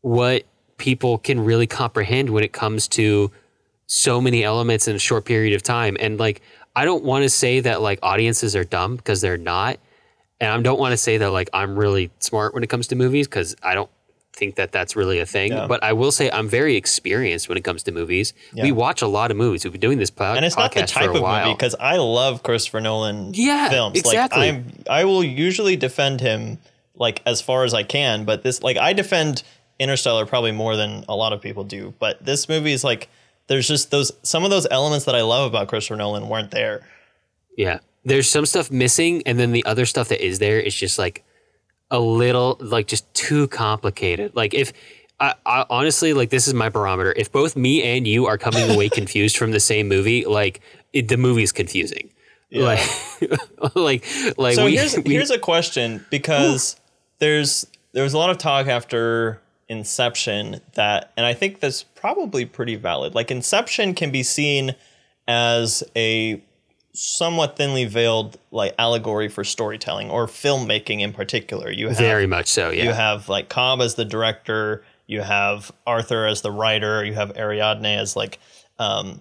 what people can really comprehend when it comes to so many elements in a short period of time. And like, I don't want to say that like audiences are dumb, because they're not. And I don't want to say that like I'm really smart when it comes to movies, because I don't think that that's really a thing. Yeah. But I will say I'm very experienced when it comes to movies. Yeah. We watch a lot of movies. We've been doing this po- and it's podcast not the type for a while. Of movie, because I love Christopher Nolan yeah, films. Exactly. Like I'm, I will usually defend him like as far as I can. But this, like, I defend Interstellar probably more than a lot of people do. But this movie is like, there's just those, some of those elements that I love about Christopher Nolan weren't there. Yeah. There's some stuff missing, and then the other stuff that is there is just like a little, like just too complicated. Like if I, I honestly, like this is my barometer. If both me and you are coming away confused from the same movie, like it, the movie's confusing. Yeah. Like, like, like. So we, here's we, here's a question, because there's there was a lot of talk after Inception that, and I think that's probably pretty valid. Like Inception can be seen as a somewhat thinly veiled like allegory for storytelling or filmmaking in particular. You have very much so, yeah. You have like Cobb as the director, you have Arthur as the writer, you have Ariadne as like um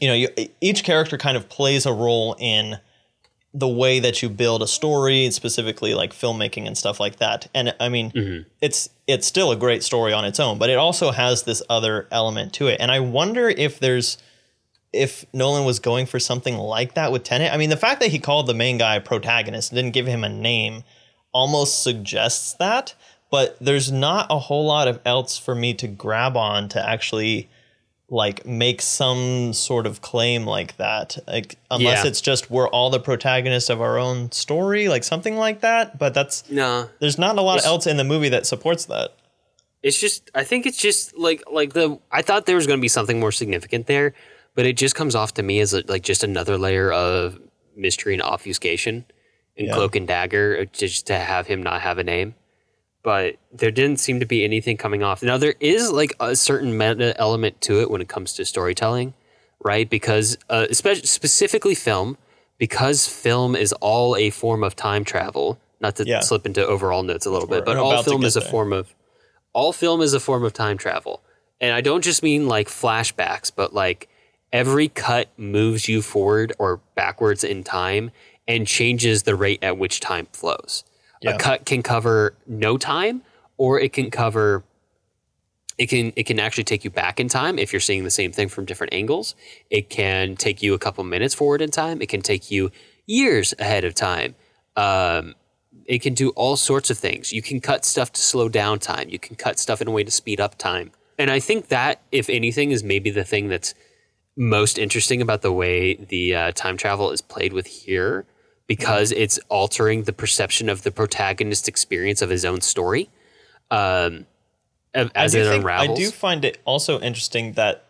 you know, you, each character kind of plays a role in the way that you build a story, specifically like filmmaking and stuff like that. And I mean, mm-hmm. it's it's still a great story on its own, but it also has this other element to it. And I wonder if there's if Nolan was going for something like that with Tenet. I mean, the fact that he called the main guy protagonist and didn't give him a name almost suggests that, but there's not a whole lot of else for me to grab on to actually like make some sort of claim like that. Like, unless yeah. it's just, we're all the protagonists of our own story, like something like that. But that's no, there's not a lot else in the movie that supports that. It's just, I think it's just like, like the, I thought there was going to be something more significant there, but it just comes off to me as a, like just another layer of mystery and obfuscation and yeah. cloak and dagger, just to have him not have a name. But there didn't seem to be anything coming off. Now, there is like a certain meta element to it when it comes to storytelling, right? Because uh, especially specifically film, because film is all a form of time travel, not to yeah. slip into overall notes a little We're bit, but all film is there. a form of all film is a form of time travel. And I don't just mean like flashbacks, but like, every cut moves you forward or backwards in time and changes the rate at which time flows. Yeah. A cut can cover no time, or it can cover it can it can actually take you back in time if you're seeing the same thing from different angles. It can take you a couple minutes forward in time. It can take you years ahead of time. Um, it can do all sorts of things. You can cut stuff to slow down time. You can cut stuff in a way to speed up time. And I think that, if anything, is maybe the thing that's most interesting about the way the uh, time travel is played with here, because yeah. it's altering the perception of the protagonist's experience of his own story um, as it think, unravels. I do find it also interesting that,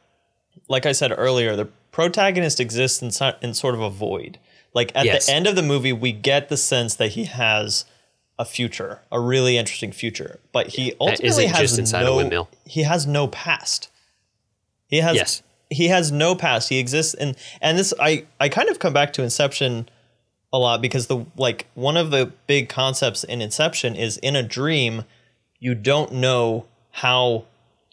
like I said earlier, the protagonist exists in, so, in sort of a void. Like at yes. the end of the movie, we get the sense that he has a future, a really interesting future, but he yeah, ultimately has just inside no, a windmill. He has no past. He has... Yes. He has no past. He exists in, and this I, I kind of come back to Inception a lot, because the like one of the big concepts in Inception is, in a dream, you don't know how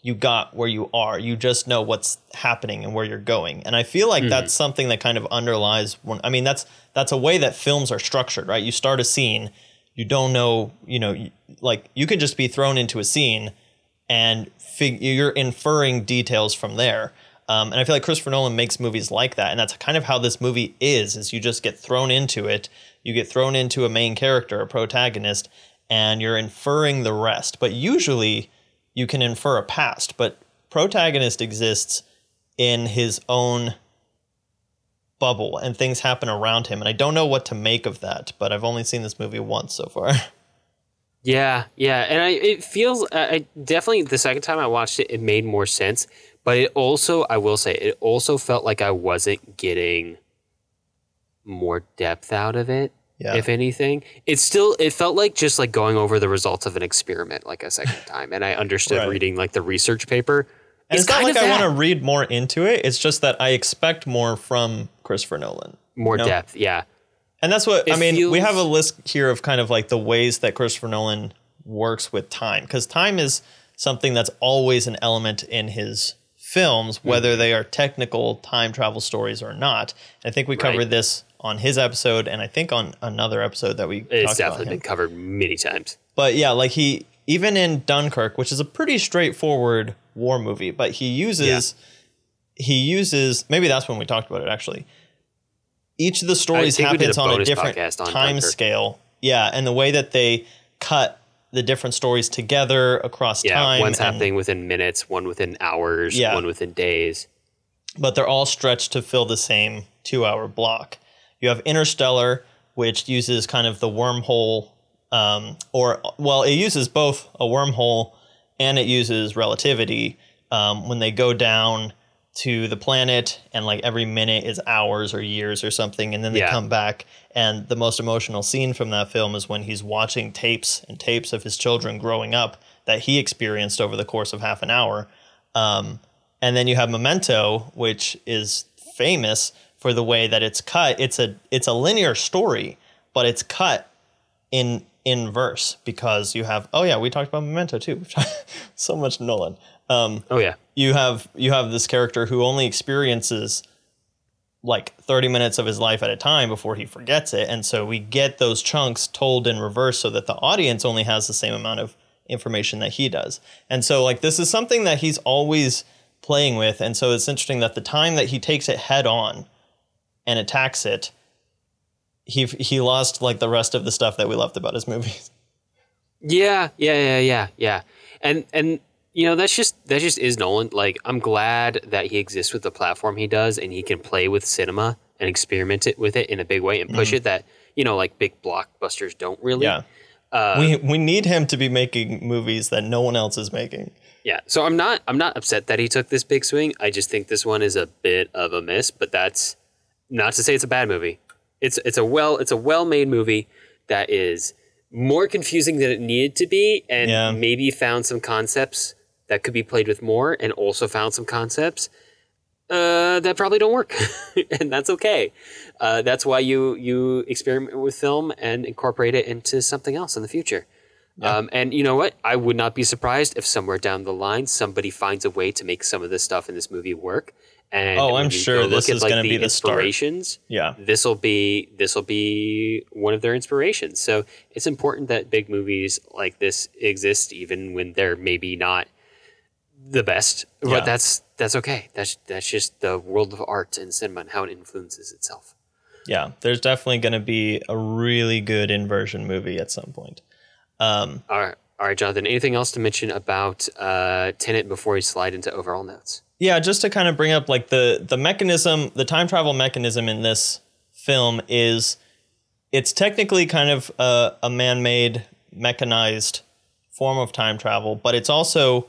you got where you are. You just know what's happening and where you're going. And I feel like mm-hmm. that's something that kind of underlies one. I mean, that's that's a way that films are structured, right? You start a scene, you don't know, you know, like you can just be thrown into a scene and fig- you're inferring details from there. Um, and I feel like Christopher Nolan makes movies like that. And that's kind of how this movie is, is you just get thrown into it. You get thrown into a main character, a protagonist, and you're inferring the rest. But usually you can infer a past, but protagonist exists in his own bubble and things happen around him. And I don't know what to make of that, but I've only seen this movie once so far. Yeah, yeah. And I, it feels I definitely the second time I watched it, it made more sense. But it also, I will say, it also felt like I wasn't getting more depth out of it, yeah. if anything. It still, it felt like just like going over the results of an experiment like a second time. And I understood right. reading like the research paper And it's, it's not like I want to read more into it. It's just that I expect more from Christopher Nolan. More you know? depth, yeah. And that's what, it I mean, feels... we have a list here of kind of like the ways that Christopher Nolan works with time. Because time is something that's always an element in his films, whether mm-hmm. they are technical time travel stories or not. And I think we covered right. this on his episode, and I think on another episode that we it's talked about. It's definitely been covered many times. But yeah, like he, even in Dunkirk, which is a pretty straightforward war movie, but he uses, yeah. he uses, maybe that's when we talked about it actually. Each of the stories happens a on a different on time Dunkirk. scale. Yeah. And the way that they cut the different stories together across yeah, time. One's and, happening within minutes, one within hours, yeah. one within days. But they're all stretched to fill the same two-hour block. You have Interstellar, which uses kind of the wormhole, um, or, well, it uses both a wormhole and it uses relativity um, when they go down to the planet and like every minute is hours or years or something. And then they yeah. come back. And the most emotional scene from that film is when he's watching tapes and tapes of his children growing up that he experienced over the course of half an hour. Um, and then you have Memento, which is famous for the way that it's cut. It's a, it's a linear story, but it's cut in in verse because you have, oh yeah, we talked about Memento too. So much Nolan. Um, oh yeah. You have you have this character who only experiences like thirty minutes of his life at a time before he forgets it. And so we get those chunks told in reverse so that the audience only has the same amount of information that he does. And so like this is something that he's always playing with. And so it's interesting that the time that he takes it head on and attacks it, he he lost like the rest of the stuff that we loved about his movies. Yeah, yeah, yeah, yeah, yeah. And and you know, that's just that just is Nolan. Like, I'm glad that he exists with the platform he does and he can play with cinema and experiment it with it in a big way and push mm-hmm. it that, you know, like big blockbusters don't really. Yeah. Uh, we we need him to be making movies that no one else is making. Yeah. So I'm not I'm not upset that he took this big swing. I just think this one is a bit of a miss, but that's not to say it's a bad movie. It's it's a well it's a well-made movie that is more confusing than it needed to be and yeah. maybe found some concepts that could be played with more and also found some concepts uh, that probably don't work. And that's okay. Uh, that's why you you experiment with film and incorporate it into something else in the future. Yeah. Um, and you know what? I would not be surprised if somewhere down the line, somebody finds a way to make some of this stuff in this movie work. And oh, I'm sure this is like going to be the inspirations. Start. Yeah. This will be this will be one of their inspirations. So it's important that big movies like this exist, even when they're maybe not the best, but yeah. that's that's okay. That's that's just the world of art and cinema and how it influences itself. Yeah, there's definitely going to be a really good inversion movie at some point. Um, all right, all right, Jonathan. Anything else to mention about uh, Tenet before we slide into overall notes? Yeah, just to kind of bring up like the the mechanism, the time travel mechanism in this film is it's technically kind of a, a man-made, mechanized form of time travel, but it's also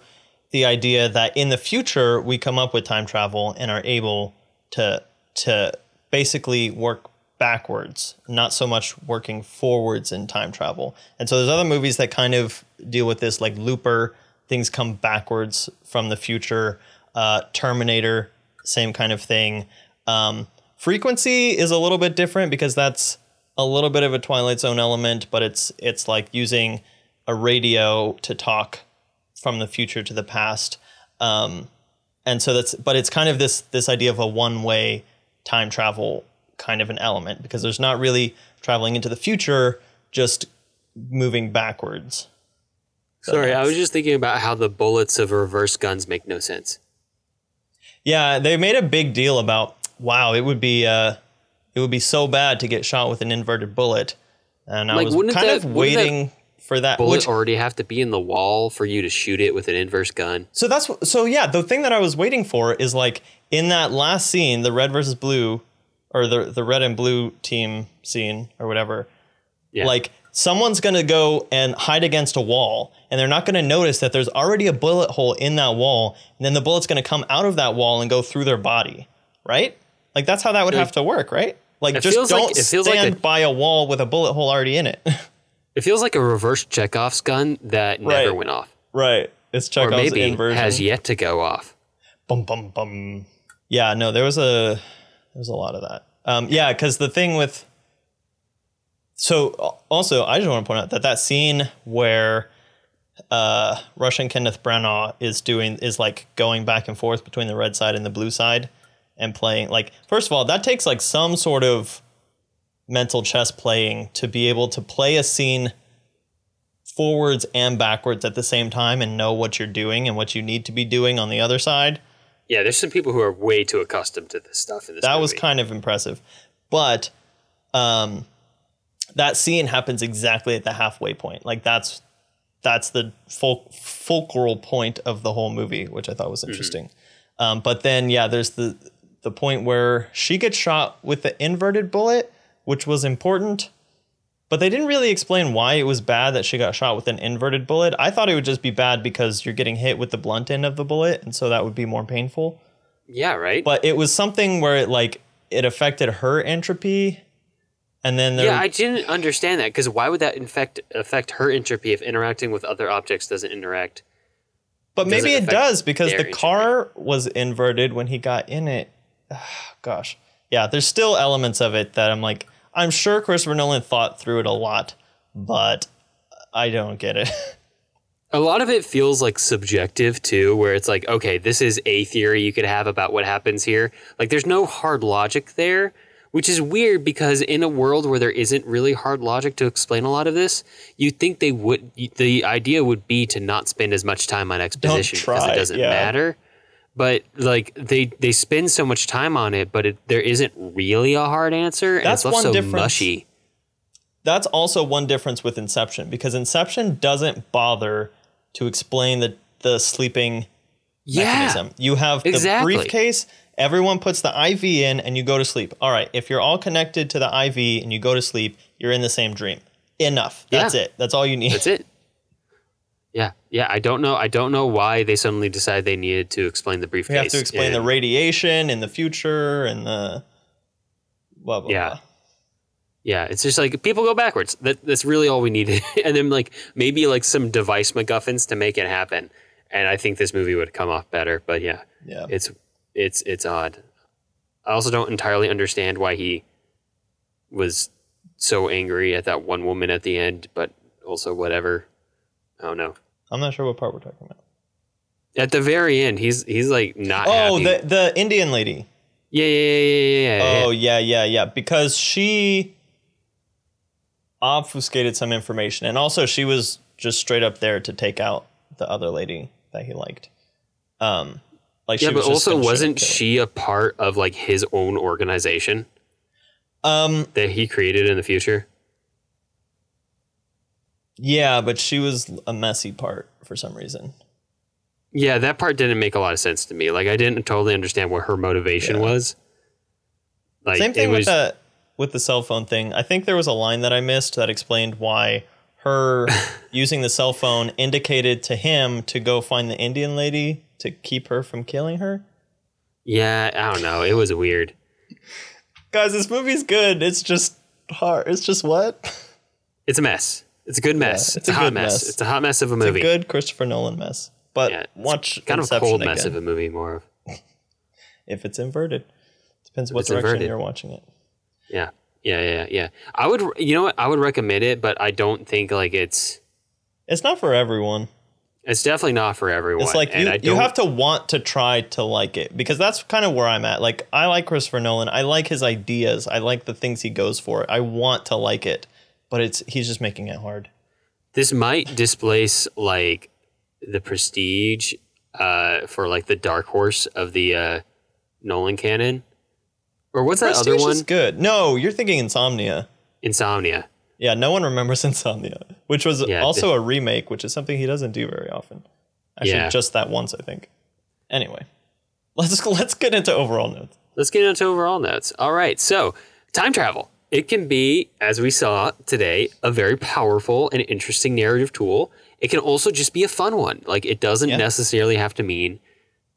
the idea that in the future we come up with time travel and are able to to basically work backwards, not so much working forwards in time travel. And so there's other movies that kind of deal with this, like Looper, things come backwards from the future, uh, Terminator, same kind of thing. Um, Frequency is a little bit different because that's a little bit of a Twilight Zone element, but it's it's like using a radio to talk from the future to the past. Um, and so that's, but it's kind of this, this idea of a one-way time travel kind of an element because there's not really traveling into the future, just moving backwards. So Sorry. I was just thinking about how the bullets of reverse guns make no sense. Yeah. They made a big deal about, wow, it would be, uh, it would be so bad to get shot with an inverted bullet. And like, I was kind that, of waiting for that bullet which, already have to be in the wall for you to shoot it with an inverse gun. So that's so yeah, the thing that I was waiting for is like in that last scene, the red versus blue or the the red and blue team scene or whatever. Yeah. Like someone's going to go and hide against a wall and they're not going to notice that there's already a bullet hole in that wall and then the bullet's going to come out of that wall and go through their body, right? Like that's how that would have to work, right? Like it just don't like, stand like a, by a wall with a bullet hole already in it. It feels like a reverse Chekhov's gun that never right. went off. Right. It's Chekhov's inversion. Or maybe has yet to go off. Bum, bum, bum. Yeah, no, there was a, there was a lot of that. Um, yeah, because the thing with... So also, I just want to point out that that scene where uh, Russian Kenneth Branagh is doing is like going back and forth between the red side and the blue side and playing, like, first of all, that takes like some sort of mental chess playing to be able to play a scene forwards and backwards at the same time and know what you're doing and what you need to be doing on the other side. Yeah, there's some people who are way too accustomed to this stuff in this movie. That was kind of impressive. But um, that scene happens exactly at the halfway point. Like, that's that's the fol- fulcral point of the whole movie, which I thought was interesting. Mm-hmm. Um, but then, yeah, there's the, the point where she gets shot with the inverted bullet, which was important. But they didn't really explain why it was bad that she got shot with an inverted bullet. I thought it would just be bad because you're getting hit with the blunt end of the bullet, and so that would be more painful. Yeah, right. But it was something where it like it affected her entropy, and then there yeah, I didn't understand that, because why would that affect affect her entropy if interacting with other objects doesn't interact? But maybe it does, because the car entropy was inverted when he got in it. Gosh, yeah. There's still elements of it that I'm like, I'm sure Christopher Nolan thought through it a lot, but I don't get it. A lot of it feels like subjective too, where it's like, okay, this is a theory you could have about what happens here. Like, there's no hard logic there, which is weird, because in a world where there isn't really hard logic to explain a lot of this, you'd think they would. The idea would be to not spend as much time on exposition, because it doesn't yeah. matter. But like they, they spend so much time on it, but it, there isn't really a hard answer. And that's it's left one so difference. mushy. That's also one difference with Inception, because Inception doesn't bother to explain the, the sleeping yeah, mechanism. You have the exactly. briefcase, everyone puts the I V in and you go to sleep. All right, if you're all connected to the I V and you go to sleep, you're in the same dream. Enough. That's yeah. it. That's all you need. That's it. Yeah, yeah. I don't know. I don't know why they suddenly decided they needed to explain the briefcase. We have to explain and, the radiation in the future and the blah blah. Yeah, blah. yeah. It's just like people go backwards. That that's really all we needed. And then like maybe like some device MacGuffins to make it happen. And I think this movie would come off better. But yeah, yeah. It's it's it's odd. I also don't entirely understand why he was so angry at that one woman at the end. But also whatever. I don't know. I'm not sure what part we're talking about. At the very end, he's he's like not. Oh, happy. the the Indian lady. Yeah, yeah, yeah, yeah, yeah. Oh, yeah, yeah, yeah. Because she obfuscated some information, and also she was just straight up there to take out the other lady that he liked. Um, like yeah, she but was also wasn't she a part of like his own organization? Um, that he created in the future. Yeah, but she was a messy part for some reason. Yeah, that part didn't make a lot of sense to me. Like, I didn't totally understand what her motivation yeah. was. Like, Same thing it was, with, the, with the cell phone thing. I think there was a line that I missed that explained why her using the cell phone indicated to him to go find the Indian lady to keep her from killing her. Yeah, I don't know. It was weird. Guys, this movie's good. It's just hard. It's just what? It's a mess. It's a good mess. Yeah, it's, it's a, a hot mess. mess. It's a hot mess of a movie. It's a good Christopher Nolan mess. But yeah, watch kind Inception of a cold again. mess of a movie more of. If it's inverted. Depends if what direction inverted. you're watching it. Yeah. Yeah, yeah, yeah. I would you know what? I would recommend it, but I don't think like it's It's not for everyone. It's definitely not for everyone. It's like and you, I don't, you have to want to try to like it, because that's kind of where I'm at. Like, I like Christopher Nolan. I like his ideas. I like the things he goes for. I want to like it. But it's he's just making it hard. This might displace like the prestige uh, for like the dark horse of the uh, Nolan canon, or what's that prestige other one? Is good. No, you're thinking Insomnia. Insomnia. Yeah, no one remembers Insomnia, which was yeah, also th- a remake, which is something he doesn't do very often. Actually, yeah. just that once, I think. Anyway, let's let's get into overall notes. Let's get into overall notes. All right, so time travel. It can be, as we saw today, a very powerful and interesting narrative tool. It can also just be a fun one. Like, it doesn't yeah. necessarily have to mean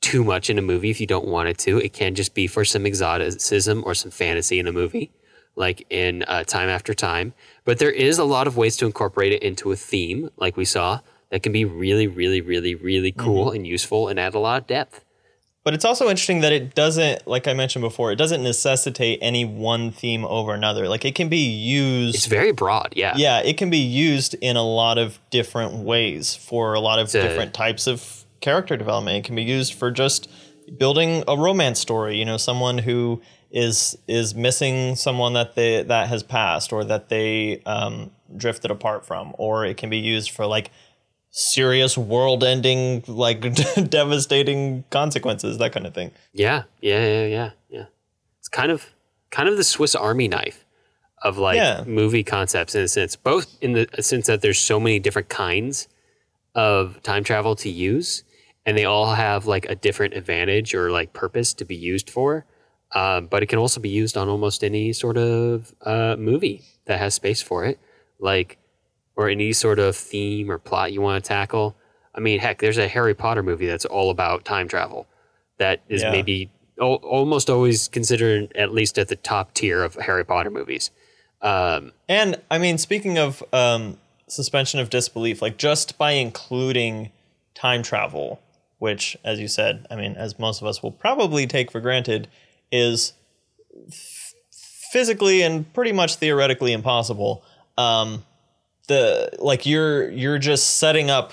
too much in a movie if you don't want it to. It can just be for some exoticism or some fantasy in a movie, like in uh, Time After Time. But there is a lot of ways to incorporate it into a theme, like we saw, that can be really, really, really, really cool mm-hmm. and useful and add a lot of depth. But it's also interesting that it doesn't, like I mentioned before, it doesn't necessitate any one theme over another. Like, it can be used. It's very broad, yeah. Yeah, it can be used in a lot of different ways for a lot of to, different types of character development. It can be used for just building a romance story, you know, someone who is is missing someone that they that has passed or that they um, drifted apart from. Or it can be used for, like, serious world-ending, like, devastating consequences, that kind of thing. Yeah, yeah, yeah, yeah, yeah. It's kind of kind of the Swiss Army knife of, like, yeah. movie concepts in a sense, both in the sense that there's so many different kinds of time travel to use, and they all have, like, a different advantage or, like, purpose to be used for, um, but it can also be used on almost any sort of uh, movie that has space for it, like, or any sort of theme or plot you want to tackle. I mean, heck, there's a Harry Potter movie that's all about time travel that is yeah. maybe o- almost always considered at least at the top tier of Harry Potter movies. Um, and, I mean, speaking of um, suspension of disbelief, like, just by including time travel, which, as you said, I mean, as most of us will probably take for granted, is f- physically and pretty much theoretically impossible. Um The like you're you're just setting up,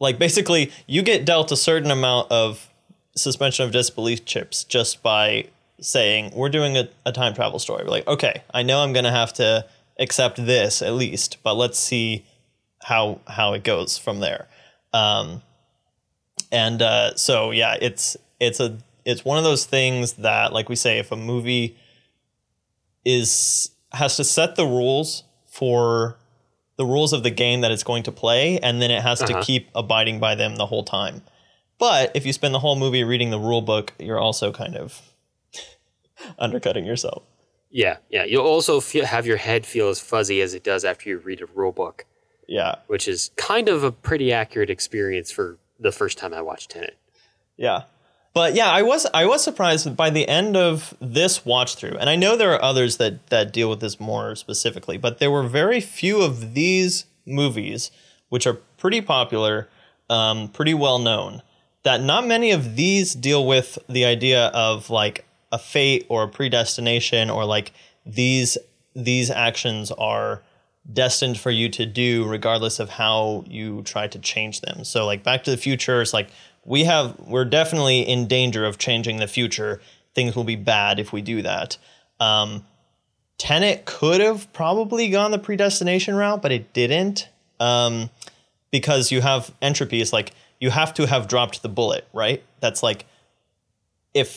like, basically you get dealt a certain amount of suspension of disbelief chips just by saying we're doing a, a time travel story. We're like, okay, I know I'm gonna have to accept this at least, but let's see how how it goes from there. Um, and uh, so yeah, it's it's a it's one of those things that, like we say, if a movie is has to set the rules for the rules of the game that it's going to play, and then it has uh-huh. to keep abiding by them the whole time. But if you spend the whole movie reading the rule book, you're also kind of undercutting yourself. Yeah, yeah. You'll also feel, have your head feel as fuzzy as it does after you read a rule book. Yeah. Which is kind of a pretty accurate experience for the first time I watched Tenet. Yeah. But yeah, I was I was surprised by the end of this watch through, and I know there are others that that deal with this more specifically, but there were very few of these movies, which are pretty popular, um, pretty well known, that not many of these deal with the idea of, like, a fate or a predestination, or, like, these these actions are destined for you to do regardless of how you try to change them. So, like, Back to the Future is like, We have we're definitely in danger of changing the future. Things will be bad if we do that. Um, Tenet could have probably gone the predestination route, but it didn't, um, because you have entropy. It's like you have to have dropped the bullet, right? That's like if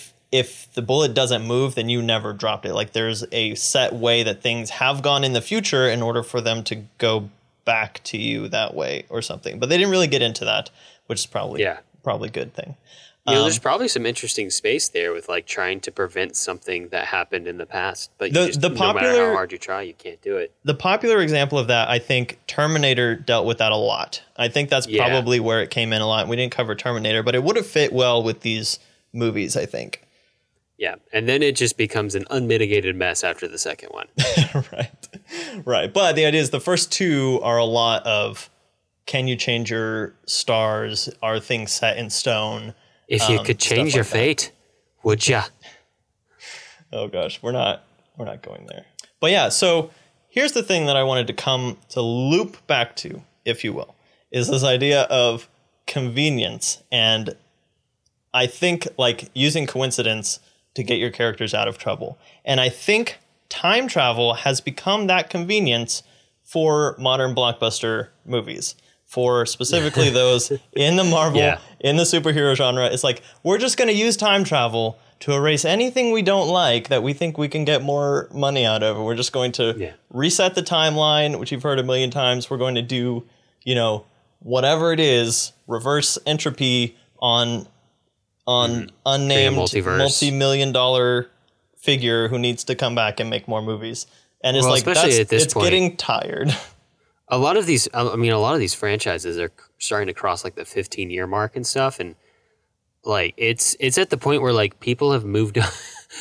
if the bullet doesn't move, then you never dropped it. Like, there's a set way that things have gone in the future in order for them to go back to you that way or something. But they didn't really get into that, which is probably yeah. probably good thing. You um, know, there's probably some interesting space there with, like, trying to prevent something that happened in the past, but the, you just, the popular, no matter how hard you try, you can't do it. The popular example of that, I think Terminator dealt with that a lot. I think that's yeah. probably where it came in a lot. We didn't cover Terminator, but it would have fit well with these movies, I think. Yeah, and then it just becomes an unmitigated mess after the second one. Right, right. But the idea is the first two are a lot of, can you change your stars? Are things set in stone? If you um, could change your like fate, would ya? Oh gosh, we're not we're not going there. But yeah, so here's the thing that I wanted to come to loop back to, if you will, is this idea of convenience. And I think, like, using coincidence to get your characters out of trouble. And I think time travel has become that convenience for modern blockbuster movies. For specifically those in the Marvel, yeah. in the superhero genre. It's like, we're just going to use time travel to erase anything we don't like that we think we can get more money out of. We're just going to yeah. reset the timeline, which you've heard a million times. We're going to do, you know, whatever it is, reverse entropy on on mm. unnamed multi-million dollar figure who needs to come back and make more movies. And it's well, like, that's, at this it's point. Getting tired. A lot of these, I mean, a lot of these franchises are starting to cross, like, the fifteen-year mark and stuff, and, like, it's it's at the point where, like, people have moved on,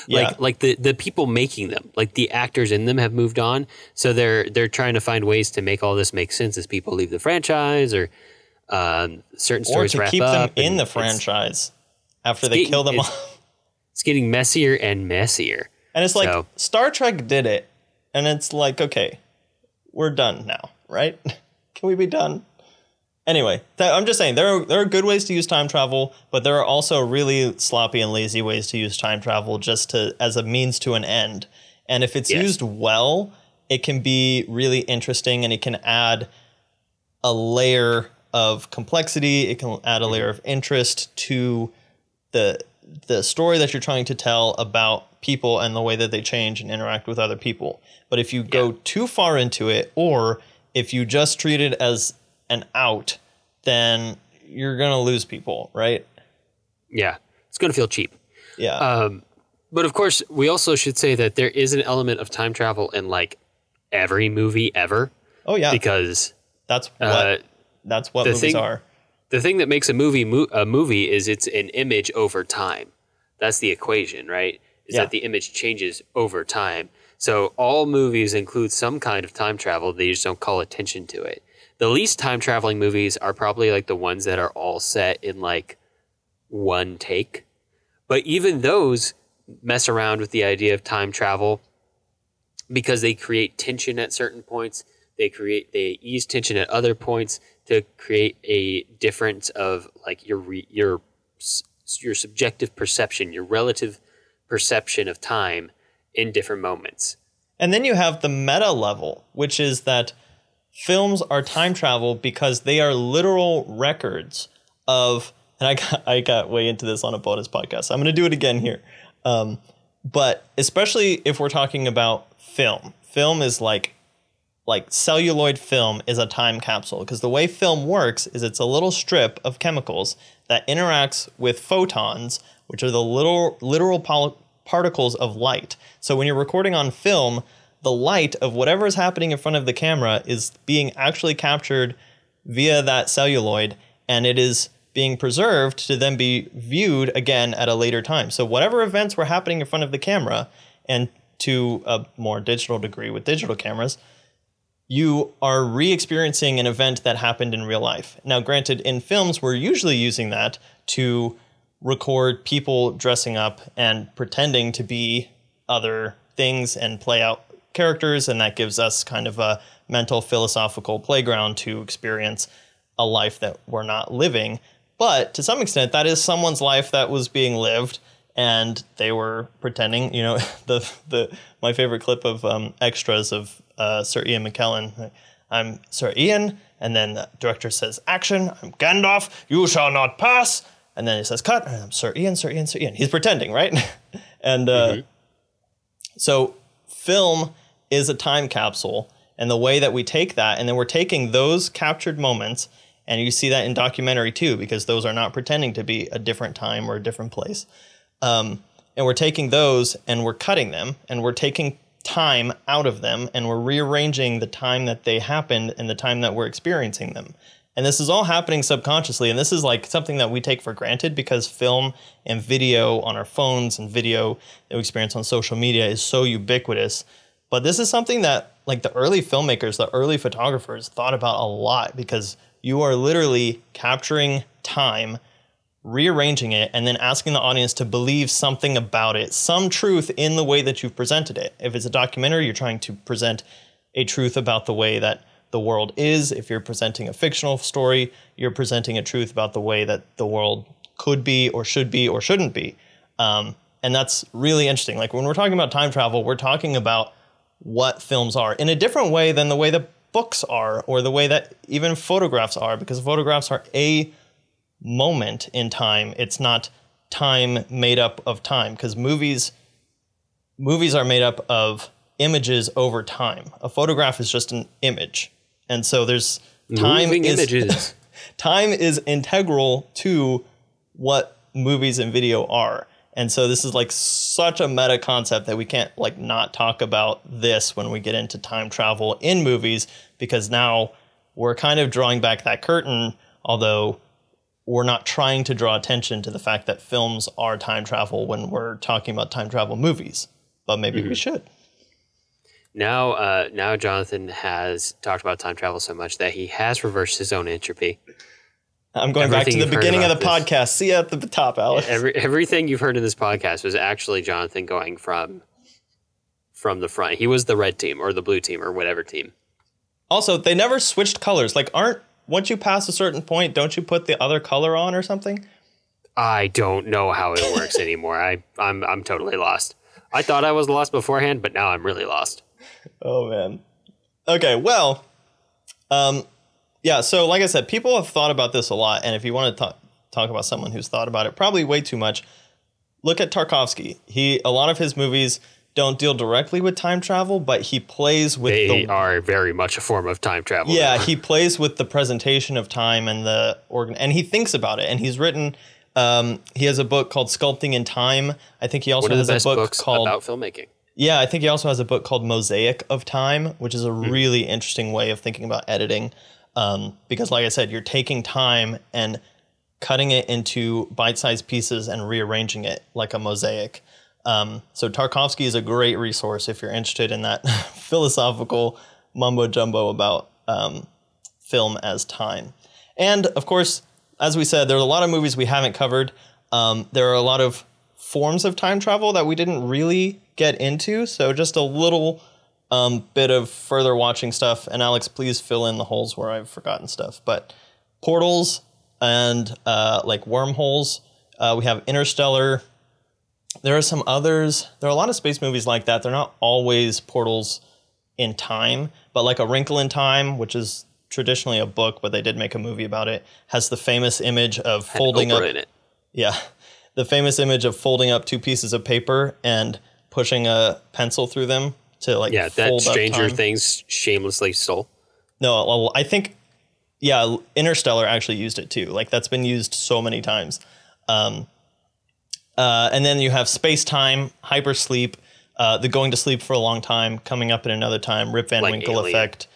yeah. like like the, the people making them, like, the actors in them have moved on, so they're they're trying to find ways to make all this make sense as people leave the franchise or um, certain or stories wrap up. Or to keep them in the franchise. after it's they getting, kill them all. It's getting messier and messier. And it's like so. Star Trek did it. And it's like, okay, we're done now, right? Can we be done? Anyway, that, I'm just saying there are, there are good ways to use time travel, but there are also really sloppy and lazy ways to use time travel just to as a means to an end. And if it's yes. used well, it can be really interesting and it can add a layer of complexity. It can add a layer of interest to the the story that you're trying to tell about people and the way that they change and interact with other people. But if you go yeah. too far into it, or if you just treat it as an out, then you're going to lose people, right? Yeah, it's going to feel cheap. Yeah. Um, but of course, we also should say that there is an element of time travel in like every movie ever. Oh, yeah. Because that's what, uh, that's what movies thing, are. The thing that makes a movie mo- a movie is it's an image over time. That's the equation, right? Is yeah. that the image changes over time. So all movies include some kind of time travel. They just don't call attention to it. The least time traveling movies are probably like the ones that are all set in like one take. But even those mess around with the idea of time travel because they create tension at certain points. They create they ease tension at other points to create a difference of like your re, your your subjective perception, your relative perception of time in different moments. And then you have the meta level, which is that films are time travel because they are literal records of. And I got I got way into this on a bonus podcast. So I'm going to do it again here, um, but especially if we're talking about film, film is like. Like celluloid film is a time capsule because the way film works is it's a little strip of chemicals that interacts with photons, which are the little literal poly- particles of light. So when you're recording on film, the light of whatever is happening in front of the camera is being actually captured via that celluloid, and it is being preserved to then be viewed again at a later time. So whatever events were happening in front of the camera, and to a more digital degree with digital cameras, you are re-experiencing an event that happened in real life. Now, granted, in films, we're usually using that to record people dressing up and pretending to be other things and play out characters, and that gives us kind of a mental philosophical playground to experience a life that we're not living. But to some extent, that is someone's life that was being lived, and they were pretending, you know, the the my favorite clip of um, extras of Uh, Sir Ian McKellen. I'm Sir Ian, and then the director says, action, I'm Gandalf, you shall not pass, and then he says, cut, and I'm Sir Ian, Sir Ian, Sir Ian. He's pretending, right? and uh, mm-hmm. So film is a time capsule, and the way that we take that, and then we're taking those captured moments, and you see that in documentary too, because those are not pretending to be a different time or a different place, um, and we're taking those, and we're cutting them, and we're taking time out of them, and we're rearranging the time that they happened and the time that we're experiencing them. And this is all happening subconsciously, and this is like something that we take for granted because film and video on our phones and video that we experience on social media is so ubiquitous. But this is something that like the early filmmakers, the early photographers thought about a lot, because you are literally capturing time, rearranging it, and then asking the audience to believe something about it, some truth in the way that you've presented it. If it's a documentary, you're trying to present a truth about the way that the world is. If you're presenting a fictional story, you're presenting a truth about the way that the world could be or should be or shouldn't be. Um, and that's really interesting. Like when we're talking about time travel, we're talking about what films are in a different way than the way that books are or the way that even photographs are, because photographs are a moment in time. It's not time made up of time, because movies movies are made up of images over time. A photograph is just an image. And so there's time moving is, images. Time is integral to what movies and video are. And so this is like such a meta concept that we can't like not talk about this when we get into time travel in movies, because now we're kind of drawing back that curtain, although we're not trying to draw attention to the fact that films are time travel when we're talking about time travel movies, but maybe mm-hmm. we should. Now, uh, now Jonathan has talked about time travel so much that he has reversed his own entropy. I'm going everything back to the beginning of the this. podcast. See you at the top, Alex. Yeah, every, everything you've heard in this podcast was actually Jonathan going from from the front. He was the red team or the blue team or whatever team. Also, they never switched colors. Like, aren't once you pass a certain point, don't you put the other color on or something? I don't know how it works anymore. I, I'm I'm totally lost. I thought I was lost beforehand, but now I'm really lost. Oh, man. Okay, well, um, yeah, so like I said, people have thought about this a lot. And if you want to talk, talk about someone who's thought about it probably way too much, look at Tarkovsky. He a lot of his movies don't deal directly with time travel, but he plays with... They the, are very much a form of time travel. Yeah, he plays with the presentation of time and the organ, and he thinks about it. And he's written... Um, he has a book called Sculpting in Time. I think he also One of has the best a book books called about filmmaking. Yeah, I think he also has a book called Mosaic of Time, which is a mm. really interesting way of thinking about editing. Um, because like I said, you're taking time and cutting it into bite-sized pieces and rearranging it like a mosaic. Um, so Tarkovsky is a great resource if you're interested in that philosophical mumbo jumbo about um, film as time. And of course, as we said, there's a lot of movies we haven't covered. Um, there are a lot of forms of time travel that we didn't really get into. So just a little um, bit of further watching stuff. And Alex, please fill in the holes where I've forgotten stuff. But portals and uh, like wormholes. Uh, we have Interstellar. There are some others. There are a lot of space movies like that. They're not always portals in time, but like A Wrinkle in Time, which is traditionally a book, but they did make a movie about it, has the famous image of folding up in it. Yeah. The famous image of folding up two pieces of paper and pushing a pencil through them to like, yeah, fold that up Stranger time. Things shamelessly stole. No, well, I think, yeah, Interstellar actually used it too. Like that's been used so many times. Um, uh, and then you have space time, hypersleep, uh, the going to sleep for a long time, coming up in another time, Rip Van like Winkle Alien. effect.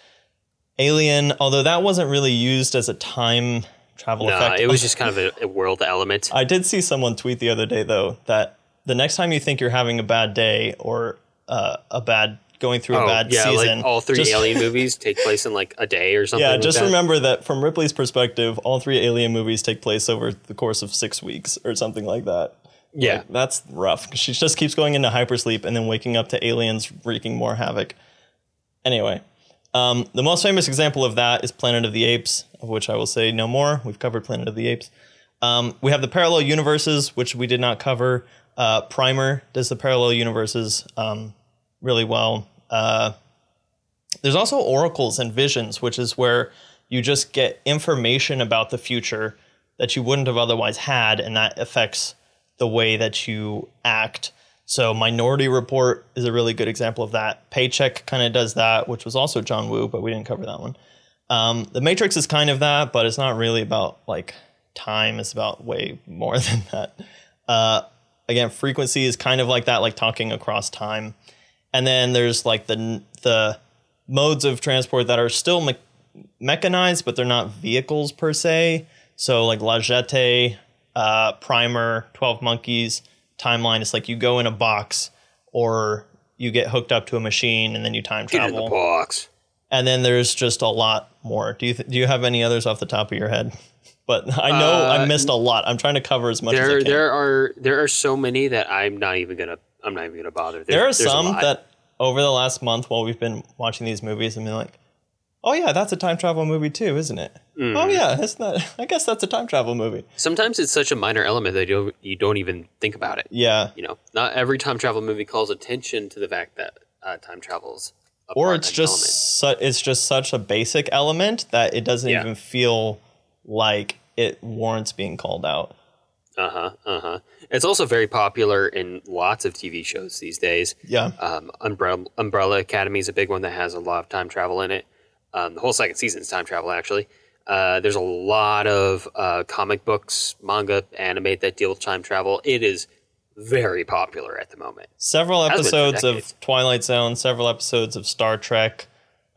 Alien, although that wasn't really used as a time travel no, effect. It was just kind of a, a world element. I did see someone tweet the other day, though, that the next time you think you're having a bad day or uh, a bad going through oh, a bad yeah, season. Like all three just, Alien movies take place in like a day or something. Yeah, like just that. Remember that from Ripley's perspective, all three Alien movies take place over the course of six weeks or something like that. Yeah. Like, that's rough. She just keeps going into hypersleep and then waking up to aliens wreaking more havoc. Anyway. Um, the most famous example of that is Planet of the Apes, of which I will say no more. We've covered Planet of the Apes. Um, we have the parallel universes, which we did not cover. Uh, Primer does the parallel universes um, really well. Uh, there's also oracles and visions, which is where you just get information about the future that you wouldn't have otherwise had, and that affects the way that you act. So Minority Report is a really good example of that. Paycheck kind of does that, which was also John Woo, but we didn't cover that one. Um, the Matrix is kind of that, but it's not really about like time. It's about way more than that. Uh, again, frequency is kind of like that, like talking across time. And then there's like the the modes of transport that are still me- mechanized, but they're not vehicles per se. So like La Jetée, uh, Primer, twelve Monkeys, Timeline. It's like you go in a box or you get hooked up to a machine and then you time travel. Get in the box. And then there's just a lot more. Do you th- do you have any others off the top of your head? But I know uh, I missed a lot. I'm trying to cover as much there, as I can. There are there are so many that I'm not even gonna I'm not even gonna bother. There, there are some that over the last month while we've been watching these movies and been like, oh yeah, that's a time travel movie too, isn't it? Mm. Oh yeah, it's not. I guess that's a time travel movie. Sometimes it's such a minor element that you don't, you don't even think about it. Yeah, you know, not every time travel movie calls attention to the fact that uh, time travel's a or it's just su- it's just such a basic element that it doesn't yeah. even feel like it warrants being called out. Uh huh. Uh huh. It's also very popular in lots of T V shows these days. Yeah. Um, Umbrella Umbrella Academy is a big one that has a lot of time travel in it. Um, the whole second season is time travel, actually. Uh, there's a lot of uh, comic books, manga, anime that deal with time travel. It is very popular at the moment. Several episodes of Twilight Zone, several episodes of Star Trek.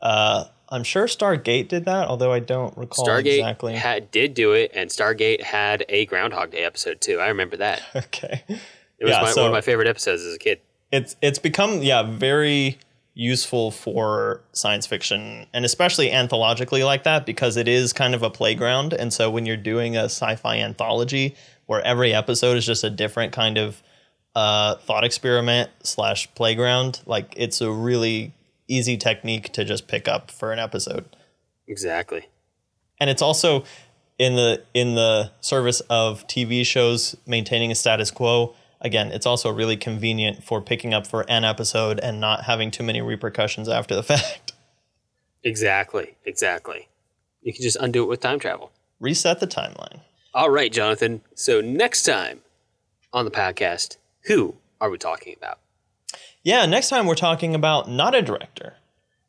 Uh, I'm sure Stargate did that, although I don't recall Stargate exactly. Stargate had, did do it, and Stargate had a Groundhog Day episode, too. I remember that. Okay. It was yeah, my, so one of my favorite episodes as a kid. It's it's become, yeah, very... useful for science fiction, and especially anthologically like that, because it is kind of a playground. And so when you're doing a sci-fi anthology where every episode is just a different kind of uh, thought experiment slash playground, like, it's a really easy technique to just pick up for an episode. Exactly. And it's also in the in the service of T V shows maintaining a status quo. Again, it's also really convenient for picking up for an episode and not having too many repercussions after the fact. Exactly, exactly. You can just undo it with time travel. Reset the timeline. All right, Jonathan. So next time on the podcast, who are we talking about? Yeah, next time we're talking about not a director,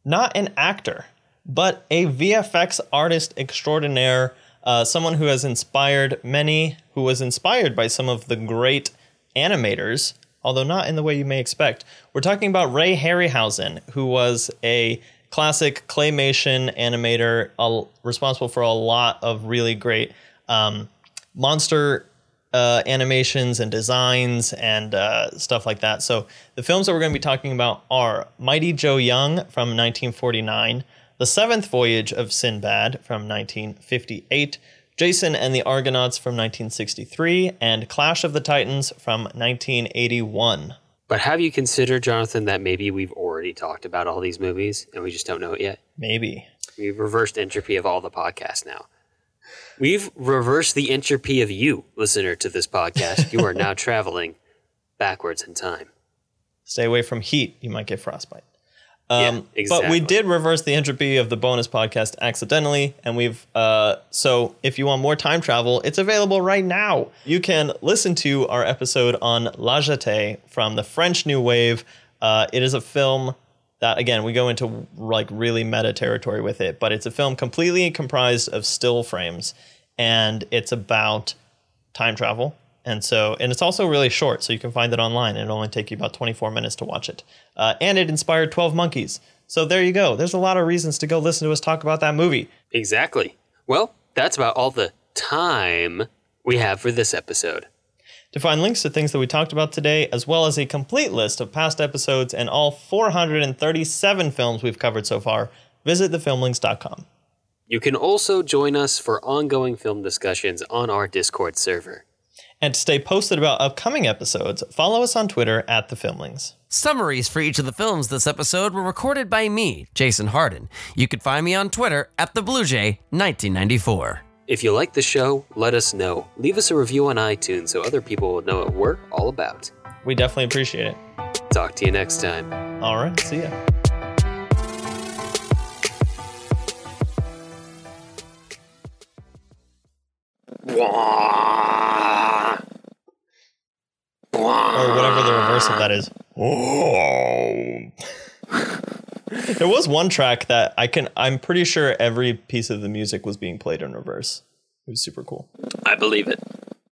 not an actor, but a V F X artist extraordinaire, uh, someone who has inspired many, who was inspired by some of the great animators, although not in the way you may expect. We're talking about Ray Harryhausen, who was a classic claymation animator uh, responsible for a lot of really great um, monster uh, animations and designs and uh, stuff like that. So the films that we're going to be talking about are Mighty Joe Young from nineteen forty-nine, The Seventh Voyage of Sinbad from nineteen fifty-eight, Jason and the Argonauts from nineteen sixty-three, and Clash of the Titans from nineteen eighty-one. But have you considered, Jonathan, that maybe we've already talked about all these movies and we just don't know it yet? Maybe. We've reversed entropy of all the podcasts now. We've reversed the entropy of you, listener to this podcast. You are now traveling backwards in time. Stay away from heat. You might get frostbite. Um, yeah, exactly. But we did reverse the entropy of the bonus podcast accidentally, and we've uh, so if you want more time travel, it's available right now. You can listen to our episode on La Jetée from the French New Wave. Uh, it is a film that, again, we go into like really meta territory with it, but it's a film completely comprised of still frames, and it's about time travel. And so, and it's also really short, so you can find it online. It'll only take you about twenty-four minutes to watch it. Uh, and it inspired twelve Monkeys. So there you go. There's a lot of reasons to go listen to us talk about that movie. Exactly. Well, that's about all the time we have for this episode. To find links to things that we talked about today, as well as a complete list of past episodes and all four hundred thirty-seven films we've covered so far, visit the filmlings dot com. You can also join us for ongoing film discussions on our Discord server. And to stay posted about upcoming episodes, follow us on Twitter at The Filmlings. Summaries for each of the films this episode were recorded by me, Jason Harden. You can find me on Twitter at The Blue Jay nineteen ninety-four. If you like the show, let us know. Leave us a review on iTunes so other people will know what we're all about. We definitely appreciate it. Talk to you next time. All right, see ya. Or whatever the reverse of that is. There was one track that I can, I'm pretty sure every piece of the music was being played in reverse. It was super cool. I believe it.